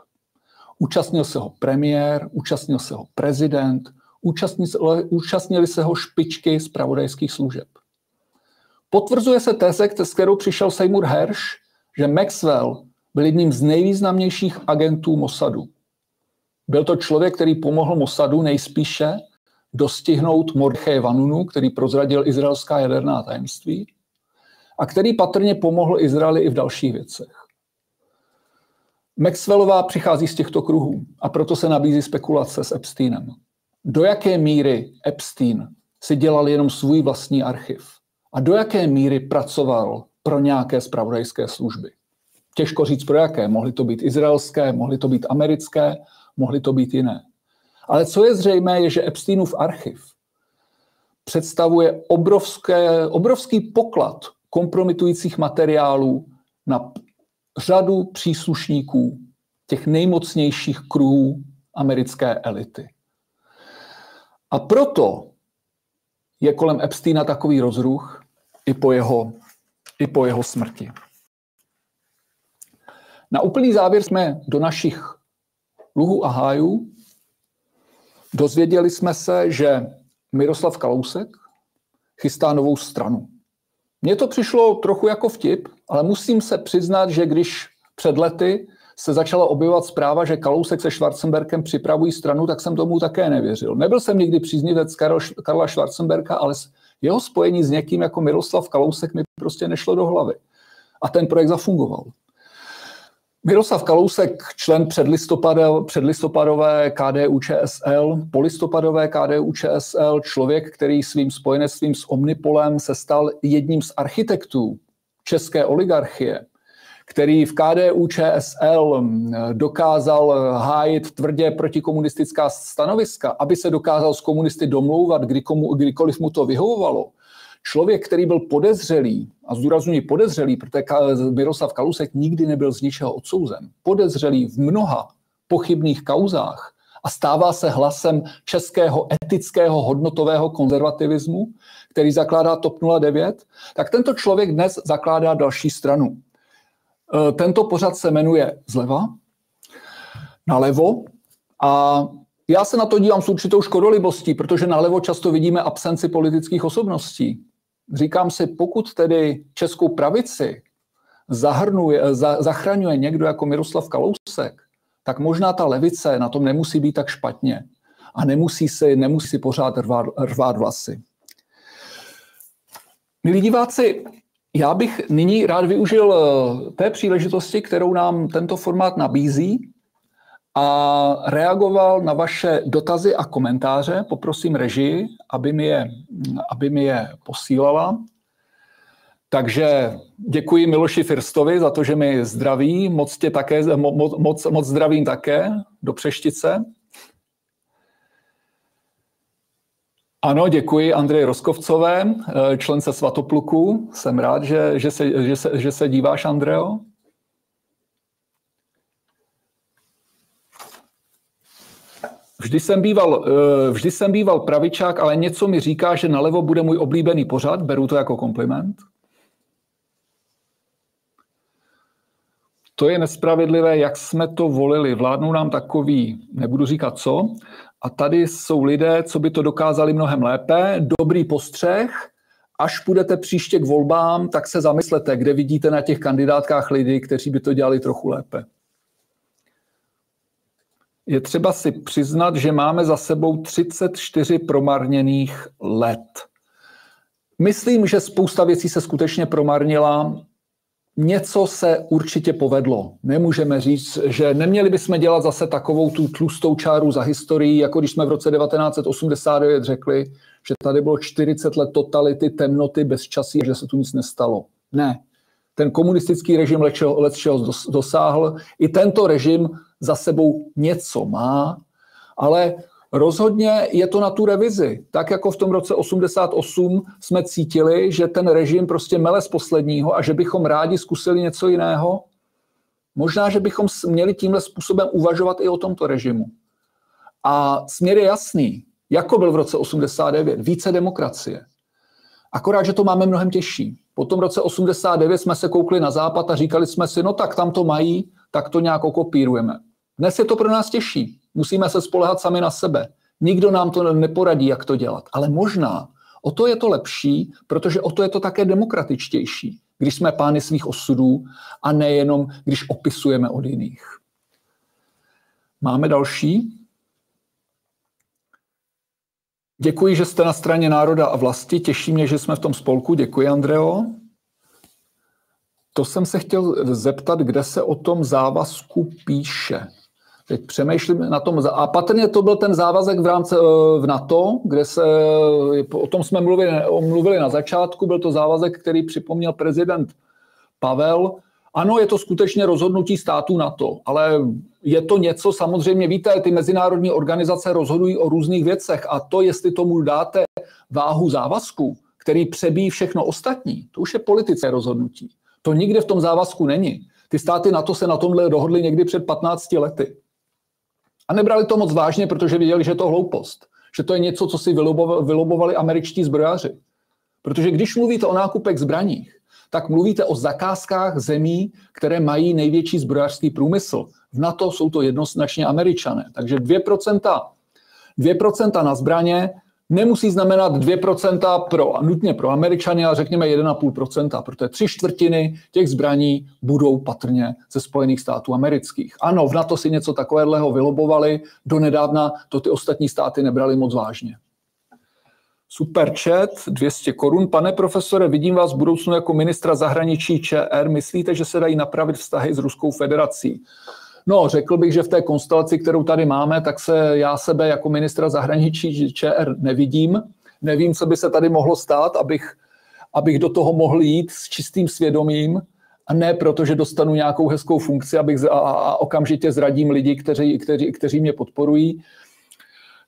Účastnil se ho premiér, účastnil se ho prezident, účastnili se ho špičky zpravodajských služeb. Potvrzuje se teze, s kterou přišel Seymour Hersh, že Maxwell byl jedním z nejvýznamnějších agentů Mossadu. Byl to člověk, který pomohl Mossadu nejspíše dostihnout Mordechai Vanunu, který prozradil izraelská jaderná tajemství a který patrně pomohl Izraeli i v dalších věcech. Maxwellová přichází z těchto kruhů a proto se nabízí spekulace s Epsteinem. Do jaké míry Epstein si dělal jenom svůj vlastní archiv a do jaké míry pracoval pro nějaké zpravodajské služby? Těžko říct pro jaké. Mohly to být izraelské, mohly to být americké, mohly to být jiné. Ale co je zřejmé, je, že Epsteinův archiv představuje obrovský poklad kompromitujících materiálů na řadu příslušníků těch nejmocnějších kruhů americké elity. A proto je kolem Epsteina takový rozruch i po jeho smrti. Na úplný závěr jsme do našich luhů a hájů dozvěděli jsme se, že Miroslav Kalousek chystá novou stranu. Mně to přišlo trochu jako vtip, ale musím se přiznat, že když před lety se začala objevovat zpráva, že Kalousek se Schwarzenbergem připravují stranu, tak jsem tomu také nevěřil. Nebyl jsem nikdy příznivec Karla Schwarzenberga, ale jeho spojení s někým jako Miroslav Kalousek mi prostě nešlo do hlavy. A ten projekt zafungoval. Miroslav Kalousek, člen předlistopadové KDU ČSL, polistopadové KDU ČSL, člověk, který svým spojenectvím s Omnipolem se stal jedním z architektů české oligarchie, který v KDU ČSL dokázal hájit tvrdě protikomunistická stanoviska, aby se dokázal s komunisty domlouvat, kdykoliv mu to vyhovovalo. Člověk, který byl podezřelý, a zdůraznuji podezřelý, protože Miroslav Kalousek nikdy nebyl z ničeho odsouzen, podezřelý v mnoha pochybných kauzách a stává se hlasem českého etického hodnotového konzervativismu, který zakládá TOP 09, tak tento člověk dnes zakládá další stranu. Tento pořad se jmenuje Zleva, Nalevo, a já se na to dívám s určitou škodolibostí, protože nalevo často vidíme absenci politických osobností. Říkám si, pokud tedy českou pravici zachraňuje někdo jako Miroslav Kalousek, tak možná ta levice na tom nemusí být tak špatně a nemusí pořád rvát vlasy. Milí diváci, já bych nyní rád využil té příležitosti, kterou nám tento formát nabízí, a reagoval na vaše dotazy a komentáře. Poprosím režii, aby mi je posílala. Takže děkuji Miloši Firstovi za to, že mi zdraví. Moc zdravím také do Přeštice. Ano, děkuji Andreji Roskovcové, člence Svatopluku. Jsem rád, že se díváš, Andreo. Vždy jsem býval pravičák, ale něco mi říká, že nalevo bude můj oblíbený pořad. Beru to jako kompliment. To je nespravedlivé, jak jsme to volili. Vládnou nám takový, nebudu říkat co. A tady jsou lidé, co by to dokázali mnohem lépe. Dobrý postřeh. Až půjdete příště k volbám, tak se zamyslete, kde vidíte na těch kandidátkách lidi, kteří by to dělali trochu lépe. Je třeba si přiznat, že máme za sebou 34 promarněných let. Myslím, že spousta věcí se skutečně promarnila. Něco se určitě povedlo. Nemůžeme říct, že neměli bychom dělat zase takovou tu tlustou čáru za historii, jako když jsme v roce 1989 řekli, že tady bylo 40 let totality, temnoty, bezčasí, že se tu nic nestalo. Ne. Ten komunistický režim lecčeho dosáhl. I tento režim za sebou něco má, ale rozhodně je to na tu revizi. Tak jako v tom roce 88 jsme cítili, že ten režim prostě mele z posledního a že bychom rádi zkusili něco jiného. Možná, že bychom měli tímhle způsobem uvažovat i o tomto režimu. A směr je jasný, jako byl v roce 89, více demokracie. Akorát, že to máme mnohem těžší. Po tom roce 89 jsme se koukli na západ a říkali jsme si, no tak tam to mají, tak to nějak okopírujeme. Dnes je to pro nás těžší. Musíme se spolehat sami na sebe. Nikdo nám to neporadí, jak to dělat. Ale možná o to je to lepší, protože o to je to také demokratičtější, když jsme pány svých osudů a nejenom, když opisujeme od jiných. Máme další. Děkuji, že jste na straně národa a vlasti. Těší mě, že jsme v tom spolku. Děkuji, Andreo. To jsem se chtěl zeptat, kde se o tom závazku píše. Teď přemýšlím na tom. A patrně to byl ten závazek v NATO, kde se, o tom jsme mluvili na začátku, byl to závazek, který připomněl prezident Pavel Ano, je to skutečně rozhodnutí států NATO, ale je to něco, samozřejmě víte, ty mezinárodní organizace rozhodují o různých věcech a to, jestli tomu dáte váhu závazku, který přebíjí všechno ostatní, to už je politické rozhodnutí. To nikde v tom závazku není. Ty státy NATO se na tomhle dohodly někdy před 15 lety. A nebrali to moc vážně, protože viděli, že je to hloupost. Že to je něco, co si vylobovali američtí zbrojaři. Protože když mluvíte o nákupech zbraních, tak mluvíte o zakázkách zemí, které mají největší zbrojařský průmysl. V NATO jsou to jednoznačně Američané. Takže 2% na zbraně nemusí znamenat 2% nutně pro Američany, ale řekněme 1,5%, protože 3/4 těch zbraní budou patrně ze Spojených států amerických. Ano, v NATO si něco takového vylobovali, donedávna to ty ostatní státy nebrali moc vážně. Superchat, 200 korun. Pane profesore, vidím vás v budoucnu jako ministra zahraničí ČR. Myslíte, že se dají napravit vztahy s Ruskou federací? No, řekl bych, že v té konstelaci, kterou tady máme, tak se já sebe jako ministra zahraničí ČR nevidím. Nevím, co by se tady mohlo stát, abych do toho mohl jít s čistým svědomím a ne proto, že dostanu nějakou hezkou funkci a okamžitě zradím lidi, kteří mě podporují.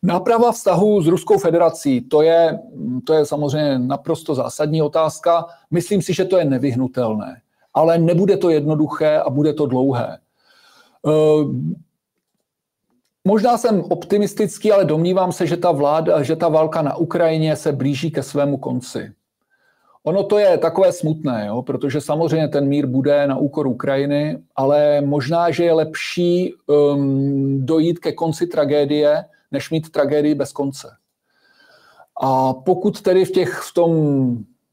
Náprava vztahu s Ruskou federací, to je samozřejmě naprosto zásadní otázka. Myslím si, že to je nevyhnutelné, ale nebude to jednoduché a bude to dlouhé. Možná jsem optimistický, ale domnívám se, že ta válka na Ukrajině se blíží ke svému konci. Ono to je takové smutné, jo? Protože samozřejmě ten mír bude na úkor Ukrajiny, ale možná, že je lepší dojít ke konci tragédie, než mít tragédii bez konce. A pokud tedy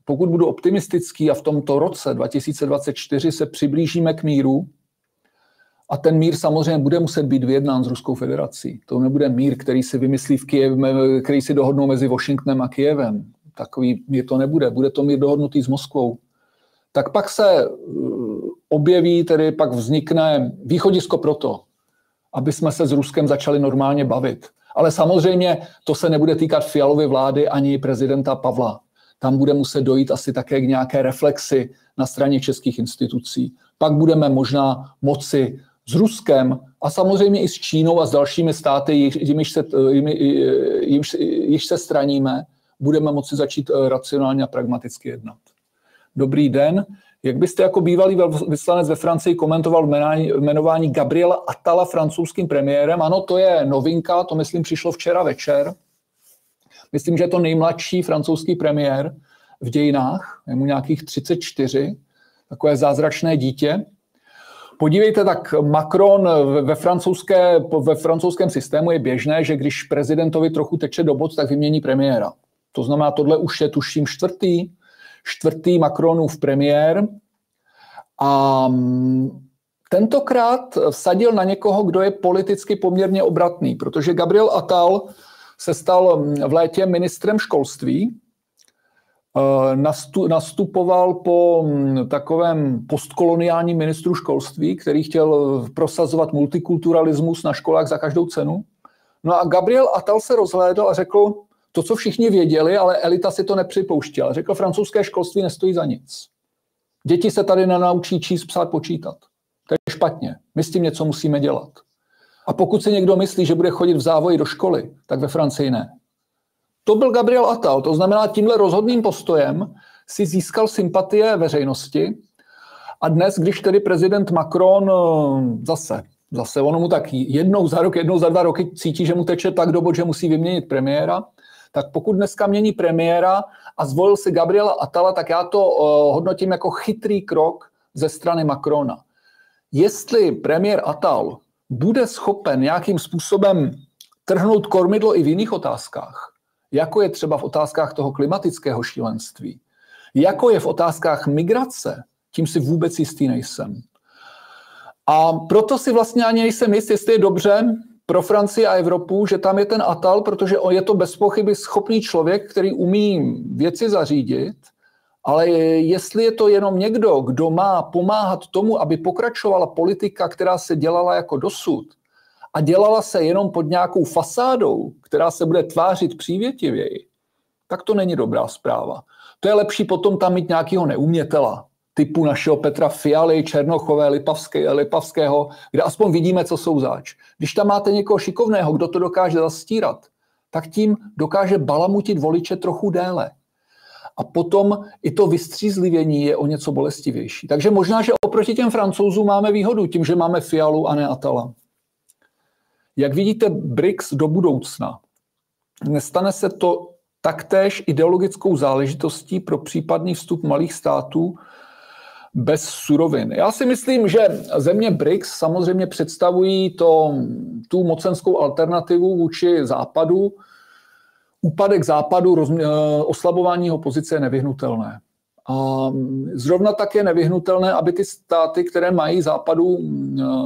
pokud budu optimistický a v tomto roce 2024 se přiblížíme k míru, a ten mír samozřejmě bude muset být vyjednán s Ruskou federací. To nebude mír, který si vymyslí v Kyjevě, který si dohodnou mezi Washingtonem a Kyjevem. Takový mír to nebude. Bude to mír dohodnutý s Moskvou. Tak pak se objeví, tedy pak vznikne východisko pro to, aby jsme se s Ruskem začali normálně bavit. Ale samozřejmě to se nebude týkat Fialovy vlády ani prezidenta Pavla. Tam bude muset dojít asi také k nějaké reflexi na straně českých institucí. Pak budeme možná moci s Ruskem a samozřejmě i s Čínou a s dalšími státy, jimž se straníme, budeme moci začít racionálně a pragmaticky jednat. Dobrý den. Jak byste jako bývalý vyslanec ve Francii komentoval jmenování Gabriela Attala francouzským premiérem? Ano, to je novinka, to myslím přišlo včera večer. Myslím, že je to nejmladší francouzský premiér v dějinách, je mu nějakých 34, takové zázračné dítě. Podívejte, tak Macron ve francouzském systému je běžné, že když prezidentovi trochu teče do bot, tak vymění premiéra. To znamená, tohle už je tuším čtvrtý Macronův premiér. A tentokrát vsadil na někoho, kdo je politicky poměrně obratný, protože Gabriel Attal se stal v létě ministrem školství, nastupoval po takovém postkoloniálním ministru školství, který chtěl prosazovat multikulturalismus na školách za každou cenu. No a Gabriel Attal se rozhlédl a řekl to, co všichni věděli, ale elita si to nepřipouštěla. Řekl, francouzské školství nestojí za nic. Děti se tady nenaučí číst, psát, počítat. To je špatně. My s tím něco musíme dělat. A pokud si někdo myslí, že bude chodit v závoji do školy, tak ve Francii ne. To byl Gabriel Attal, to znamená tímhle rozhodným postojem si získal sympatie veřejnosti a dnes, když tedy prezident Macron zase ono mu tak jednou za rok, jednou za dva roky cítí, že mu teče tak do bod, že musí vyměnit premiéra, tak pokud dneska mění premiéra a zvolil si Gabriela Attala, tak já to hodnotím jako chytrý krok ze strany Macrona. Jestli premiér Attal bude schopen nějakým způsobem trhnout kormidlo i v jiných otázkách, jako je třeba v otázkách toho klimatického šílenství, jako je v otázkách migrace, tím si vůbec jistý nejsem. A proto si vlastně ani nejsem jist, jestli je dobře pro Francii a Evropu, že tam je ten Attal, protože je to bez pochyby schopný člověk, který umí věci zařídit, ale jestli je to jenom někdo, kdo má pomáhat tomu, aby pokračovala politika, která se dělala jako dosud, a dělala se jenom pod nějakou fasádou, která se bude tvářit přívětivěji, tak to není dobrá zpráva. To je lepší potom tam mít nějakého neumětela, typu našeho Petra Fialy, Černochové, Lipavského, kde aspoň vidíme, co jsou zač. Když tam máte někoho šikovného, kdo to dokáže zastírat, tak tím dokáže balamutit voliče trochu déle. A potom i to vystřízlivění je o něco bolestivější. Takže možná, že oproti těm Francouzům máme výhodu tím, že máme Fialu a ne Attala. Jak vidíte BRICS do budoucna? Nestane se to taktéž ideologickou záležitostí pro případný vstup malých států bez surovin? Já si myslím, že země BRICS samozřejmě představují tu mocenskou alternativu vůči západu. Úpadek západu, oslabování jeho pozice je nevyhnutelné. A zrovna tak je nevyhnutelné, aby ty státy, které mají západu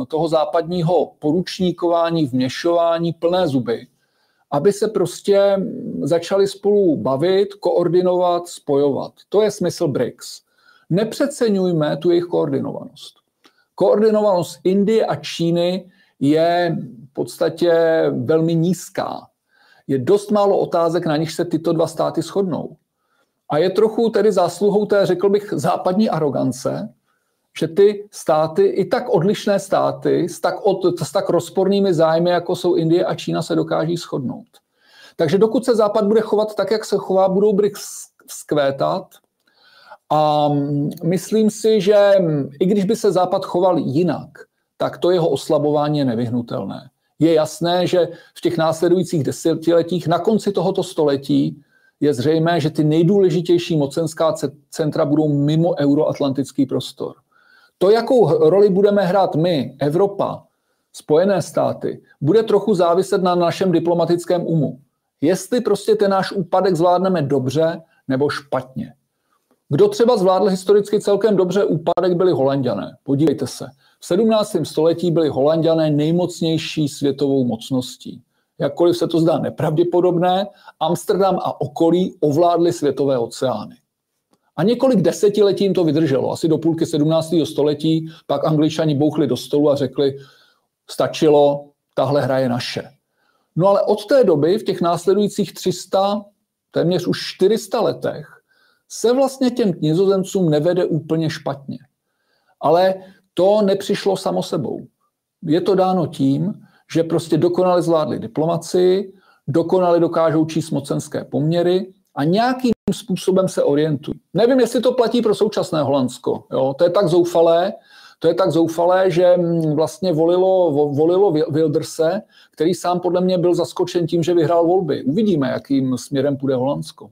toho západního poručníkování, vměšování plné zuby, aby se prostě začali spolu bavit, koordinovat, spojovat. To je smysl BRICS. Nepřeceňujme tu jejich koordinovanost. Koordinovanost Indie a Číny je v podstatě velmi nízká. Je dost málo otázek, na nich se tyto dva státy shodnou. A je trochu tedy zásluhou té, řekl bych, západní arogance, že ty státy, i tak odlišné státy, s tak rozpornými zájmy, jako jsou Indie a Čína, se dokáží shodnout. Takže dokud se Západ bude chovat tak, jak se chová, budou BRICS vzkvétat. A myslím si, že i když by se Západ choval jinak, tak to jeho oslabování je nevyhnutelné. Je jasné, že v těch následujících desetiletích, na konci tohoto století, je zřejmé, že ty nejdůležitější mocenská centra budou mimo euroatlantický prostor. To, jakou roli budeme hrát my, Evropa, Spojené státy, bude trochu záviset na našem diplomatickém umu. Jestli prostě ten náš úpadek zvládneme dobře nebo špatně. Kdo třeba zvládl historicky celkem dobře úpadek, byli Holanďané. Podívejte se. V 17. století byli Holanďané nejmocnější světovou mocností. Jakkoliv se to zdá nepravděpodobné, Amsterdam a okolí ovládli světové oceány. A několik desetiletí jim to vydrželo. Asi do půlky 17. století pak Angličani bouchli do stolu a řekli, stačilo, tahle hra je naše. No ale od té doby v těch následujících 300, téměř už 400 letech se vlastně těm Nizozemcům nevede úplně špatně. Ale to nepřišlo samo sebou. Je to dáno tím, že prostě dokonale zvládli diplomacii, dokonale dokážou číst mocenské poměry a nějakým způsobem se orientují. Nevím, jestli to platí pro současné Holandsko. Jo? To je tak zoufalé, že vlastně volilo Wilderse, který sám podle mě byl zaskočen tím, že vyhrál volby. Uvidíme, jakým směrem půjde Holandsko.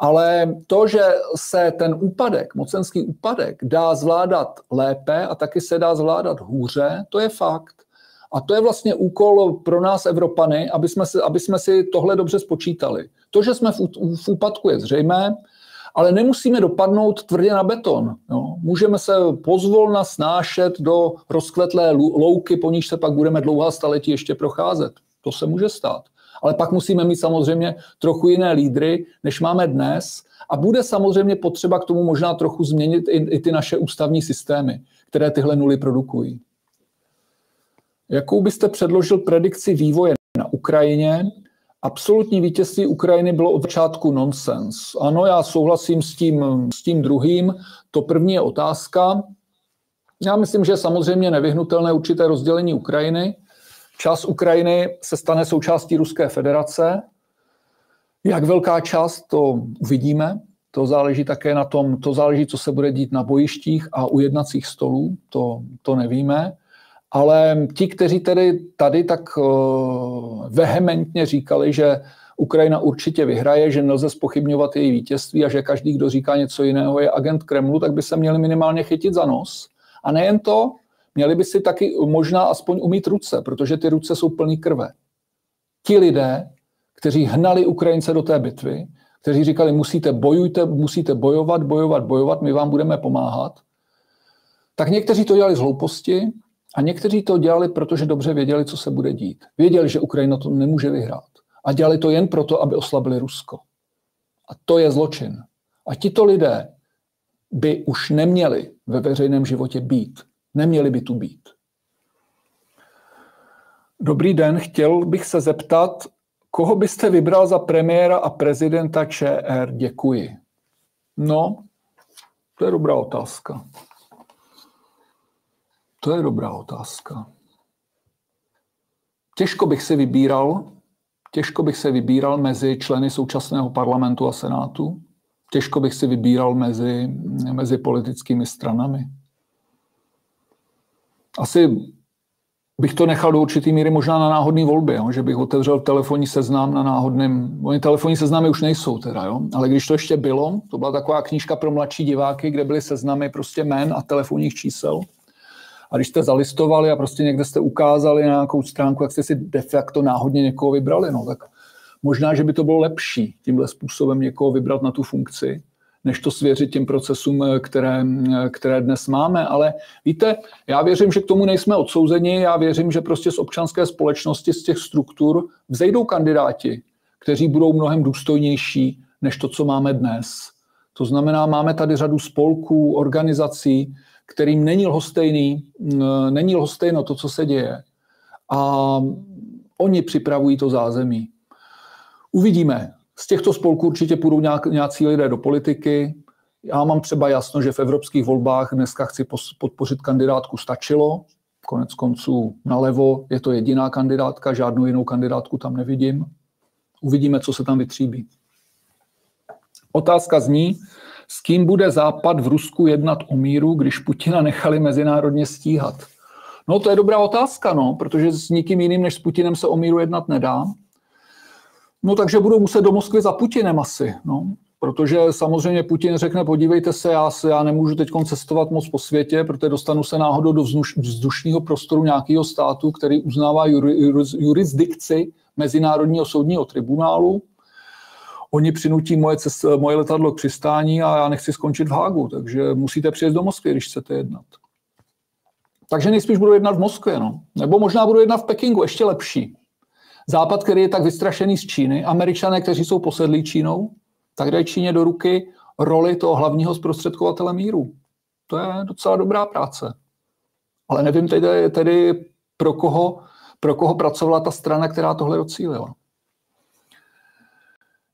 Ale to, že se ten úpadek, mocenský úpadek, dá zvládat lépe a taky se dá zvládat hůře, to je fakt. A to je vlastně úkol pro nás Evropany, aby jsme si tohle dobře spočítali. To, že jsme v úpadku, je zřejmé, ale nemusíme dopadnout tvrdě na beton. Jo. Můžeme se pozvolna snášet do rozkvetlé louky, po níž se pak budeme dlouhá staletí ještě procházet. To se může stát. Ale pak musíme mít samozřejmě trochu jiné lídry, než máme dnes. A bude samozřejmě potřeba k tomu možná trochu změnit i ty naše ústavní systémy, které tyhle nuly produkují. Jakou byste předložil predikci vývoje na Ukrajině? Absolutní vítězství Ukrajiny bylo od začátku nonsens. Ano, já souhlasím s tím druhým. To první je otázka. Já myslím, že je samozřejmě nevyhnutelné určité rozdělení Ukrajiny. Část Ukrajiny se stane součástí Ruské federace. Jak velká část, to uvidíme. To záleží také na tom, co se bude dít na bojištích a u jednacích stolů. To nevíme. Ale ti, kteří tedy tady tak vehementně říkali, že Ukrajina určitě vyhraje, že nelze zpochybňovat její vítězství a že každý, kdo říká něco jiného, je agent Kremlu, tak by se měli minimálně chytit za nos. A nejen to, měli by si taky možná aspoň umýt ruce, protože ty ruce jsou plný krve. Ti lidé, kteří hnali Ukrajince do té bitvy, kteří říkali, musíte bojovat, my vám budeme pomáhat, tak někteří to dělali z hlouposti, a někteří to dělali, protože dobře věděli, co se bude dít. Věděli, že Ukrajina to nemůže vyhrát. A dělali to jen proto, aby oslabili Rusko. A to je zločin. A tito lidé by už neměli ve veřejném životě být. Neměli by tu být. Dobrý den, chtěl bych se zeptat, koho byste vybral za premiéra a prezidenta ČR? Děkuji. No, To je dobrá otázka. To je dobrá otázka. Těžko bych se vybíral mezi členy současného parlamentu a senátu. Těžko bych si vybíral mezi politickými stranami. Asi bych to nechal do určitý míry možná na náhodný volbě, jo? Že bych otevřel telefonní seznam na náhodném... Oni telefonní seznamy už nejsou teda, jo? Ale když to ještě bylo, to byla taková knížka pro mladší diváky, kde byly seznamy prostě jmen a telefonních čísel. A když jste zalistovali a prostě někde jste ukázali na nějakou stránku, jak jste si de facto náhodně někoho vybrali, no tak... Možná, že by to bylo lepší tímhle způsobem někoho vybrat na tu funkci, než to svěřit těm procesům, které dnes máme. Ale víte, já věřím, že k tomu nejsme odsouzeni, já věřím, že prostě z občanské společnosti, z těch struktur vzejdou kandidáti, kteří budou mnohem důstojnější než to, co máme dnes. To znamená, máme tady řadu spolků, organizací, kterým není lhostejno to, co se děje. A oni připravují to zázemí. Uvidíme. Z těchto spolků určitě půjdou nějací lidé do politiky. Já mám třeba jasno, že v evropských volbách dneska chci podpořit kandidátku Stačilo. Konec konců NALEVO je to jediná kandidátka, žádnou jinou kandidátku tam nevidím. Uvidíme, co se tam vytříbí. Otázka zní, s kým bude Západ v Rusku jednat o míru, když Putina nechali mezinárodně stíhat? No to je dobrá otázka, no, protože s nikým jiným než s Putinem se o míru jednat nedá. No takže budou muset do Moskvy za Putinem asi, no. Protože samozřejmě Putin řekne, podívejte se, já nemůžu teď cestovat moc po světě, protože dostanu se náhodou do vzdušného prostoru nějakého státu, který uznává jurisdikci Mezinárodního soudního tribunálu. Oni přinutí moje letadlo k přistání a já nechci skončit v Hágu, takže musíte přijet do Moskvy, když chcete jednat. Takže nejspíš budu jednat v Moskvě, no. Nebo možná budu jednat v Pekingu, ještě lepší. Západ, který je tak vystrašený z Číny, Američané, kteří jsou posedlí Čínou, tak dají Číně do ruky roli toho hlavního zprostředkovatele míru. To je docela dobrá práce. Ale nevím tedy pro koho pracovala ta strana, která tohle docílila.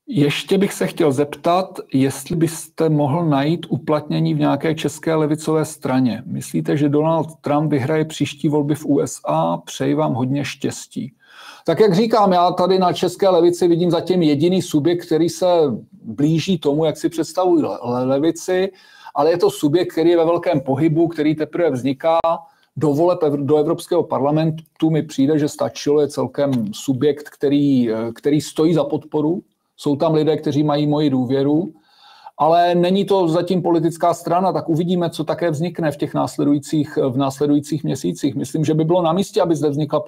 Ještě bych se chtěl zeptat, jestli byste mohl najít uplatnění v nějaké české levicové straně. Myslíte, že Donald Trump vyhraje příští volby v USA? Přeji vám hodně štěstí. Tak jak říkám, já tady na české levici vidím zatím jediný subjekt, který se blíží tomu, jak si představují levici, ale je to subjekt, který je ve velkém pohybu, který teprve vzniká. Do voleb do Evropského parlamentu mi přijde, že Stačilo je celkem subjekt, který stojí za podporu. Jsou tam lidé, kteří mají moji důvěru, ale není to zatím politická strana, tak uvidíme, co také vznikne v těch následujících měsících. Myslím, že by bylo na místě, aby zde vznikla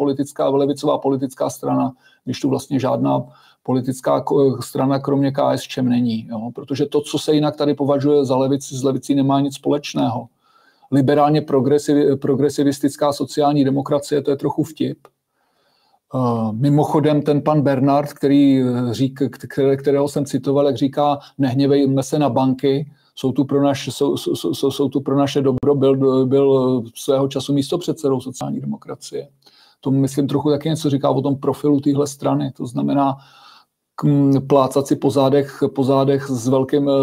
levicová politická strana, když tu vlastně žádná politická strana kromě KSČM není. Jo? Protože to, co se jinak tady považuje za levici, s levicí nemá nic společného. Liberálně progresivistická sociální demokracie, to je trochu vtip. Mimochodem ten pan Bernard, kterého jsem citoval, jak říká, nehněvejme se na banky, jsou tu pro naše dobro, byl svého času místopředsedou sociální demokracie. To myslím trochu taky něco říká o tom profilu téhle strany, to znamená plácat si po zádech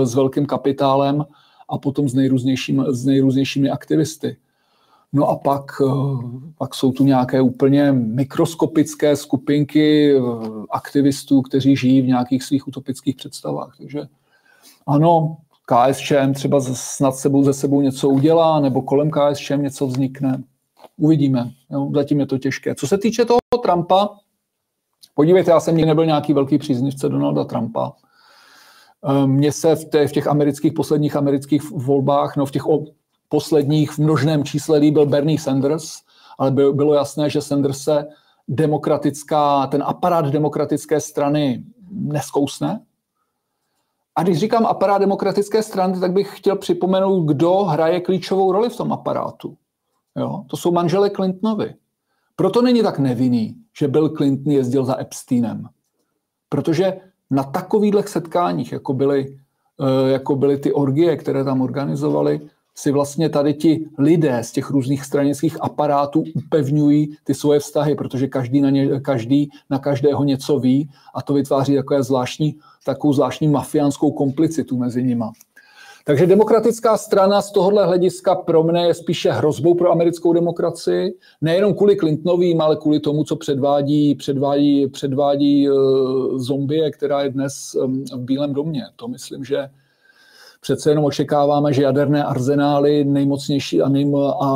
s velkým kapitálem a potom s nejrůznějšími aktivisty. No a pak jsou tu nějaké úplně mikroskopické skupinky aktivistů, kteří žijí v nějakých svých utopických představách. Takže ano, KSČM třeba snad ze sebou něco udělá, nebo kolem KSČM něco vznikne. Uvidíme. Jo, zatím je to těžké. Co se týče toho Trumpa, podívejte, já jsem nikdy nebyl nějaký velký příznivce Donalda Trumpa. Mně se v těch posledních amerických volbách, no v těch posledních v množném čísle líbil Bernie Sanders, ale bylo jasné, že Sanders se ten aparát demokratické strany neskousne. A když říkám aparát demokratické strany, tak bych chtěl připomenout, kdo hraje klíčovou roli v tom aparátu. Jo? To jsou manželé Clintonovi. Proto není tak nevinný, že Bill Clinton jezdil za Epsteinem. Protože na takovýchto setkáních, jako byly ty orgie, které tam organizovali, si vlastně tady ti lidé z těch různých stranických aparátů upevňují ty svoje vztahy, protože každý na každého něco ví a to vytváří takovou zvláštní mafiánskou komplicitu mezi nima. Takže demokratická strana z tohohle hlediska pro mne je spíše hrozbou pro americkou demokracii, nejenom kvůli Clintonovým, ale kvůli tomu, co předvádí zombie, která je dnes v Bílém domě. To myslím, že přece jenom očekáváme, že jaderné arzenály nejmocnější a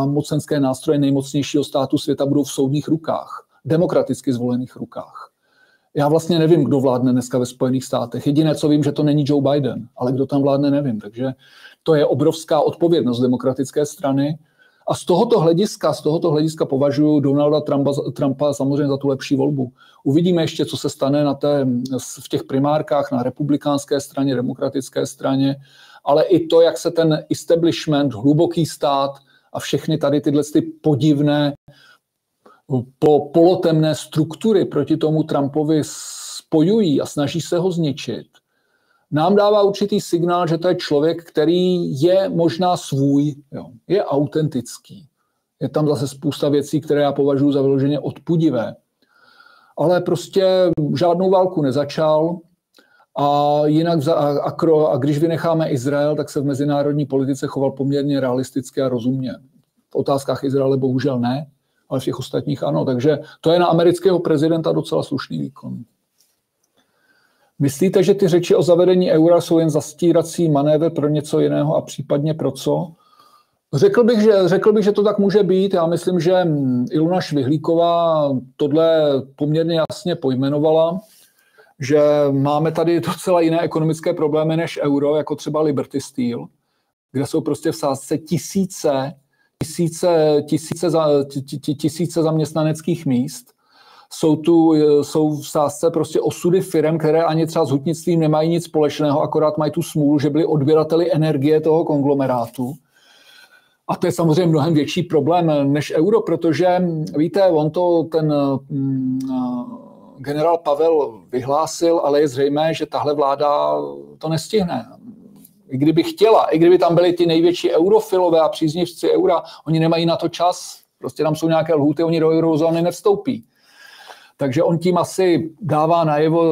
mocenské nástroje nejmocnějšího státu světa budou v soudních rukách, demokraticky zvolených rukách. Já vlastně nevím, kdo vládne dneska ve Spojených státech. Jediné, co vím, že to není Joe Biden, ale kdo tam vládne, nevím. Takže to je obrovská odpovědnost demokratické strany. A z tohoto hlediska považuji Donalda Trumpa samozřejmě za tu lepší volbu. Uvidíme ještě, co se stane v těch primárkách na republikánské straně, demokratické straně, ale i to, jak se ten establishment, hluboký stát a všechny tady tyhle ty podivné polotemné struktury proti tomu Trumpovi spojují a snaží se ho zničit, nám dává určitý signál, že to je člověk, který je možná svůj, jo, je autentický. Je tam zase spousta věcí, které já považuji za vyloženě odpudivé. Ale prostě žádnou válku nezačal a jinak a když vynecháme Izrael, tak se v mezinárodní politice choval poměrně realisticky a rozumně. V otázkách Izraele bohužel ne, ale všech ostatních ano. Takže to je na amerického prezidenta docela slušný výkon. Myslíte, že ty řeči o zavedení eura jsou jen zastírací manévr pro něco jiného a případně pro co? Řekl bych, že to tak může být. Já myslím, že Ilona Švihlíková tohle poměrně jasně pojmenovala, že máme tady docela jiné ekonomické problémy než euro, jako třeba Liberty Steel, kde jsou prostě v sázce tisíce zaměstnaneckých míst. Jsou v sázce prostě osudy firem, které ani třeba s hutnictvím nemají nic společného, akorát mají tu smůlu, že byli odběrateli energie toho konglomerátu. A to je samozřejmě mnohem větší problém než euro, protože víte, on to ten generál Pavel vyhlásil, ale je zřejmé, že tahle vláda to nestihne. I kdyby chtěla, i kdyby tam byly ty největší eurofilové a příznivci eura, oni nemají na to čas, prostě tam jsou nějaké lhůty, oni do eurozóny nevstoupí. Takže on tím asi dává najevo,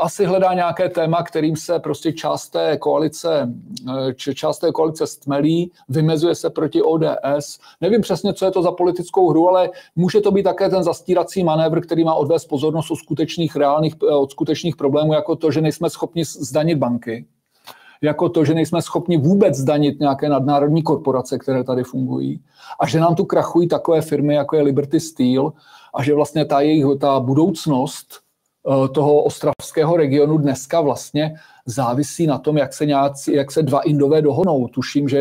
asi hledá nějaké téma, kterým se prostě část té koalice stmelí, vymezuje se proti ODS. Nevím přesně, co je to za politickou hru, ale může to být také ten zastírací manévr, který má odvést pozornost od skutečných problémů, jako to, že nejsme schopni zdanit banky, jako to, že nejsme schopni vůbec zdanit nějaké nadnárodní korporace, které tady fungují, a že nám tu krachují takové firmy, jako je Liberty Steel, a že vlastně ta budoucnost toho ostravského regionu dneska vlastně závisí na tom, jak se dva Indové dohodnou. Tuším, že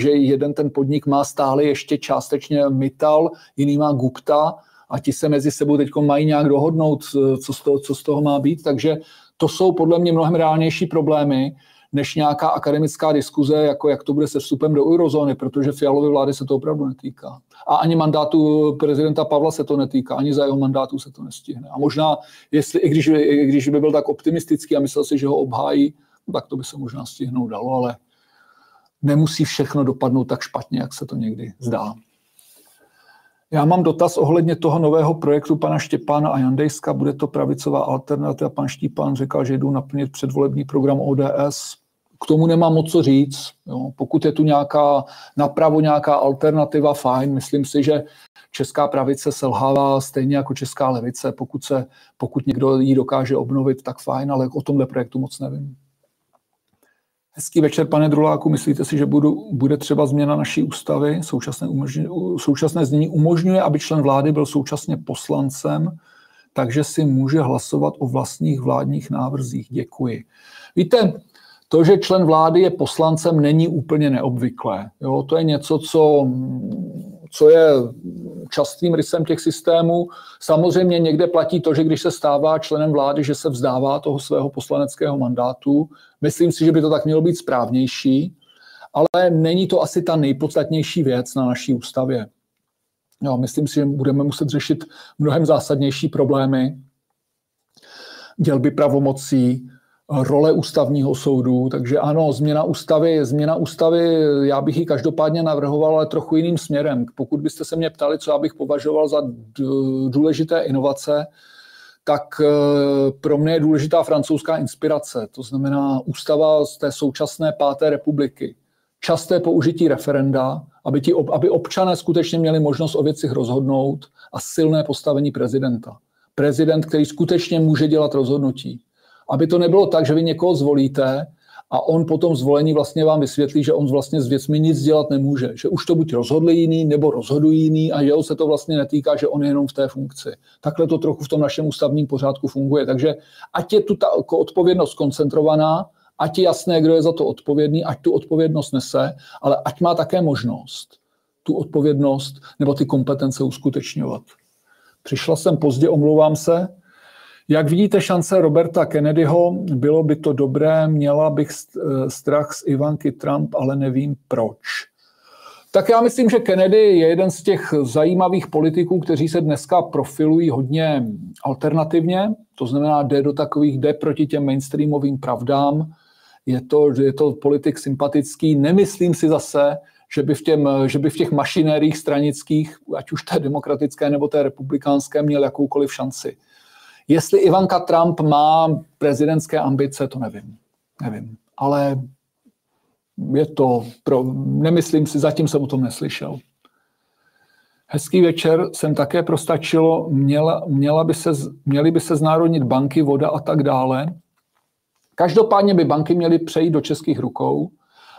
jeden ten podnik má stále ještě částečně Mittal, jiný má Gupta a ti se mezi sebou teď mají nějak dohodnout, co z toho má být. Takže to jsou podle mě mnohem reálnější problémy než nějaká akademická diskuze, jako jak to bude se vstupem do eurozóny, protože Fialové vlády se to opravdu netýká. A ani mandátu prezidenta Pavla se to netýká, ani za jeho mandátu se to nestihne. A možná, i když by byl tak optimistický a myslel si, že ho obhájí, tak to by se možná stihnout dalo, ale nemusí všechno dopadnout tak špatně, jak se to někdy zdá. Já mám dotaz ohledně toho nového projektu pana Štěpána a Jandejska. Bude to pravicová alternativa? Pan Štěpán říkal, že jdu naplnit předvolební program ODS. K tomu nemám moc co říct. Jo. Pokud je tu nějaká alternativa, fajn. Myslím si, že česká pravice selhává stejně jako česká levice. Pokud někdo ji dokáže obnovit, tak fajn, ale o tomhle projektu moc nevím. Hezký večer, pane Druláku. Myslíte si, že bude třeba změna naší ústavy? Současné znění umožňuje, aby člen vlády byl současně poslancem, takže si může hlasovat o vlastních vládních návrzích. Děkuji. Víte, to, že člen vlády je poslancem, není úplně neobvyklé. Jo, to je něco, co je častým rysem těch systémů. Samozřejmě někde platí to, že když se stává členem vlády, že se vzdává toho svého poslaneckého mandátu. Myslím si, že by to tak mělo být správnější, ale není to asi ta nejpodstatnější věc na naší ústavě. Jo, myslím si, že budeme muset řešit mnohem zásadnější problémy, dělby pravomocí, role ústavního soudu, takže ano, změna ústavy, já bych ji každopádně navrhoval, ale trochu jiným směrem. Pokud byste se mě ptali, co já bych považoval za důležité inovace, tak pro mě je důležitá francouzská inspirace, to znamená ústava z té současné 5. republiky. Časté použití referenda, aby občané skutečně měli možnost o věcech rozhodnout a silné postavení prezidenta. Prezident, který skutečně může dělat rozhodnutí. Aby to nebylo tak, že vy někoho zvolíte a on potom zvolení vlastně vám vysvětlí, že on vlastně s věcmi nic dělat nemůže. Že už to buď rozhodli jiný, nebo rozhodují jiný a že ho se to vlastně netýká, že on je jenom v té funkci. Takhle to trochu v tom našem ústavním pořádku funguje. Takže ať je tu ta odpovědnost koncentrovaná, ať je jasné, kdo je za to odpovědný, ať tu odpovědnost nese, ale ať má také možnost tu odpovědnost nebo ty kompetence uskutečňovat. Přišla jsem pozdě, omlouvám se. Jak vidíte šance Roberta Kennedyho, bylo by to dobré, měla bych strach z Ivanky Trump, ale nevím proč. Tak já myslím, že Kennedy je jeden z těch zajímavých politiků, kteří se dneska profilují hodně alternativně, to znamená jde proti těm mainstreamovým pravdám, je to politik sympatický, nemyslím si zase, že by v těch mašinériích stranických, ať už té demokratické nebo té republikánské, měl jakoukoliv šanci. Jestli Ivanka Trump má prezidentské ambice, to nevím. Ale nemyslím si, zatím jsem o tom neslyšel. Hezký večer, jsem také prostačilo, měly by se znárodnit banky, voda a tak dále. Každopádně by banky měly přejít do českých rukou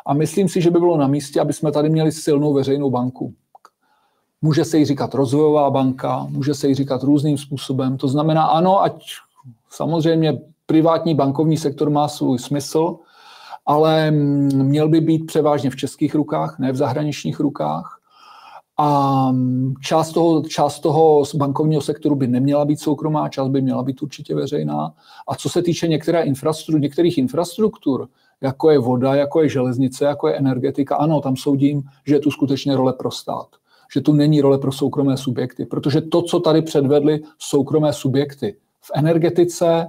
a myslím si, že by bylo na místě, aby jsme tady měli silnou veřejnou banku. Může se jí říkat rozvojová banka, může se jí říkat různým způsobem. To znamená, ano, ať samozřejmě privátní bankovní sektor má svůj smysl, ale měl by být převážně v českých rukách, ne v zahraničních rukách. A část toho bankovního sektoru by neměla být soukromá, část by měla být určitě veřejná. A co se týče některých infrastruktur, jako je voda, jako je železnice, jako je energetika, ano, tam soudím, že je tu skutečně role pro stát. Že tu není role pro soukromé subjekty, protože to, co tady předvedly soukromé subjekty v energetice,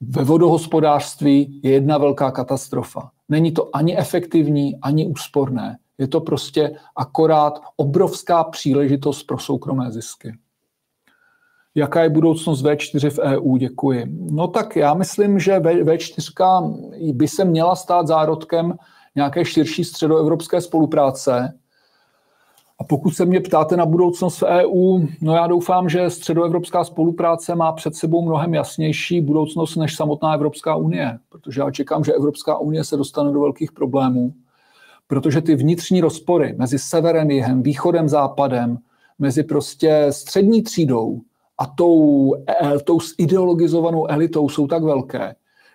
ve vodohospodářství, je jedna velká katastrofa. Není to ani efektivní, ani úsporné. Je to prostě akorát obrovská příležitost pro soukromé zisky. Jaká je budoucnost V4 v EU? Děkuji. No tak já myslím, že V4 by se měla stát zárodkem nějaké širší středoevropské spolupráce. A pokud se mě ptáte na budoucnost v EU, no já doufám, že středoevropská spolupráce má před sebou mnohem jasnější budoucnost než samotná Evropská unie. Protože já čekám, že Evropská unie se dostane do velkých problémů, protože ty vnitřní rozpory mezi severem, jihem, východem, západem, mezi prostě střední třídou a tou ideologizovanou elitou jsou tak velké,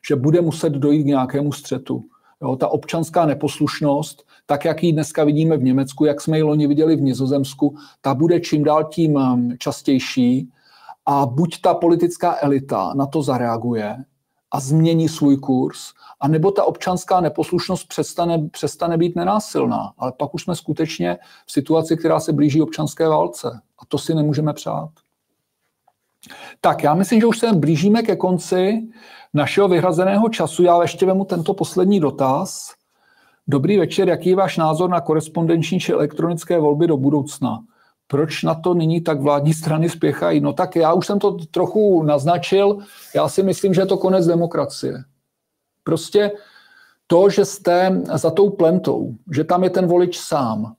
že bude muset dojít k nějakému střetu. Jo, ta občanská neposlušnost, tak jak ji dneska vidíme v Německu, jak jsme ji loni viděli v Nizozemsku, ta bude čím dál tím častější a buď ta politická elita na to zareaguje a změní svůj kurz, anebo ta občanská neposlušnost přestane být nenásilná. Ale pak už jsme skutečně v situaci, která se blíží občanské válce a to si nemůžeme přát. Tak, já myslím, že už se blížíme ke konci našeho vyhrazeného času. Já ještě vemu tento poslední dotaz. Dobrý večer, jaký je váš názor na korespondenční či elektronické volby do budoucna? Proč na to nyní tak vládní strany spěchají? No tak já už jsem to trochu naznačil. Já si myslím, že je to konec demokracie. Prostě to, že jste za tou plentou, že tam je ten volič sám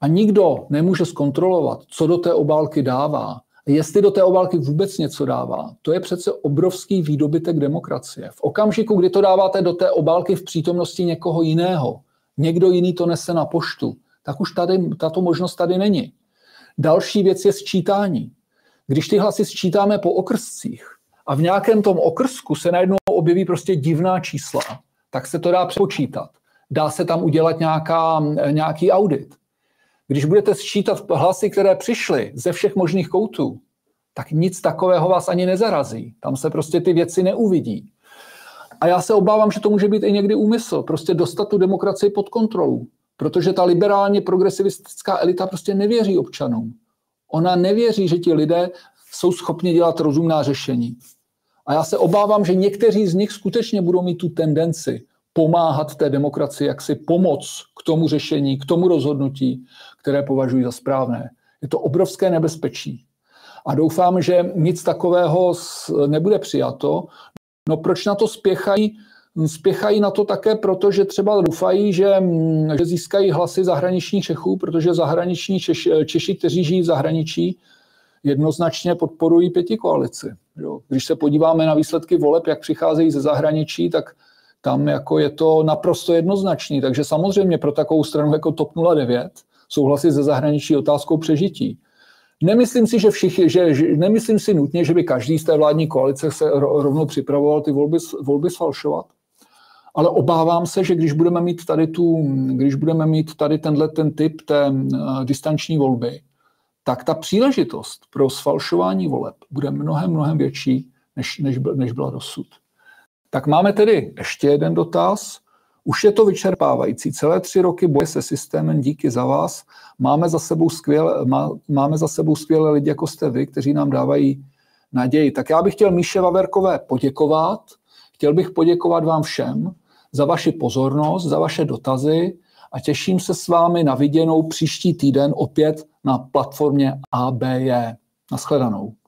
a nikdo nemůže zkontrolovat, co do té obálky dává, jestli do té obálky vůbec něco dává, to je přece obrovský výdobytek demokracie. V okamžiku, kdy to dáváte do té obálky v přítomnosti někoho jiného, někdo jiný to nese na poštu, tak už tato možnost tady není. Další věc je sčítání. Když ty hlasy sčítáme po okrscích a v nějakém tom okrsku se najednou objeví prostě divná čísla, tak se to dá přepočítat. Dá se tam udělat nějaký audit. Když budete sčítat hlasy, které přišly ze všech možných koutů, tak nic takového vás ani nezarazí. Tam se prostě ty věci neuvidí. A já se obávám, že to může být i někdy úmysl. Prostě dostat tu demokracii pod kontrolu. Protože ta liberálně progresivistická elita prostě nevěří občanům. Ona nevěří, že ti lidé jsou schopni dělat rozumná řešení. A já se obávám, že někteří z nich skutečně budou mít tu tendenci pomáhat té demokracii, jak si pomoct k tomu řešení, k tomu rozhodnutí, které považují za správné. Je to obrovské nebezpečí. A doufám, že nic takového nebude přijato. No proč na to spěchají? Spěchají na to také proto, že třeba doufají, že získají hlasy zahraničních Čechů, protože zahraniční Češi, kteří žijí v zahraničí, jednoznačně podporují pětikoalici. Když se podíváme na výsledky voleb, jak přicházejí ze zahraničí, tak tam jako je to naprosto jednoznačný. Takže samozřejmě pro takovou stranu jako TOP 09 jsou hlasy ze zahraničí otázkou přežití. Nemyslím si, že všichni, nemyslím si nutně, že by každý z té vládní koalice se rovnou připravoval ty volby sfalšovat. Ale obávám se, že když budeme mít tady tenhle typ té distanční volby, tak ta příležitost pro sfalšování voleb bude mnohem větší, než byla dosud. Tak máme tedy ještě jeden dotaz. Už je to vyčerpávající. Celé 3 roky boje se systémem, díky za vás. Máme za sebou skvělé lidi, jako jste vy, kteří nám dávají naději. Tak já bych chtěl Míše Vaverkové poděkovat. Chtěl bych poděkovat vám všem za vaši pozornost, za vaše dotazy a těším se s vámi na viděnou příští týden opět na platformě ABJ. Naschledanou.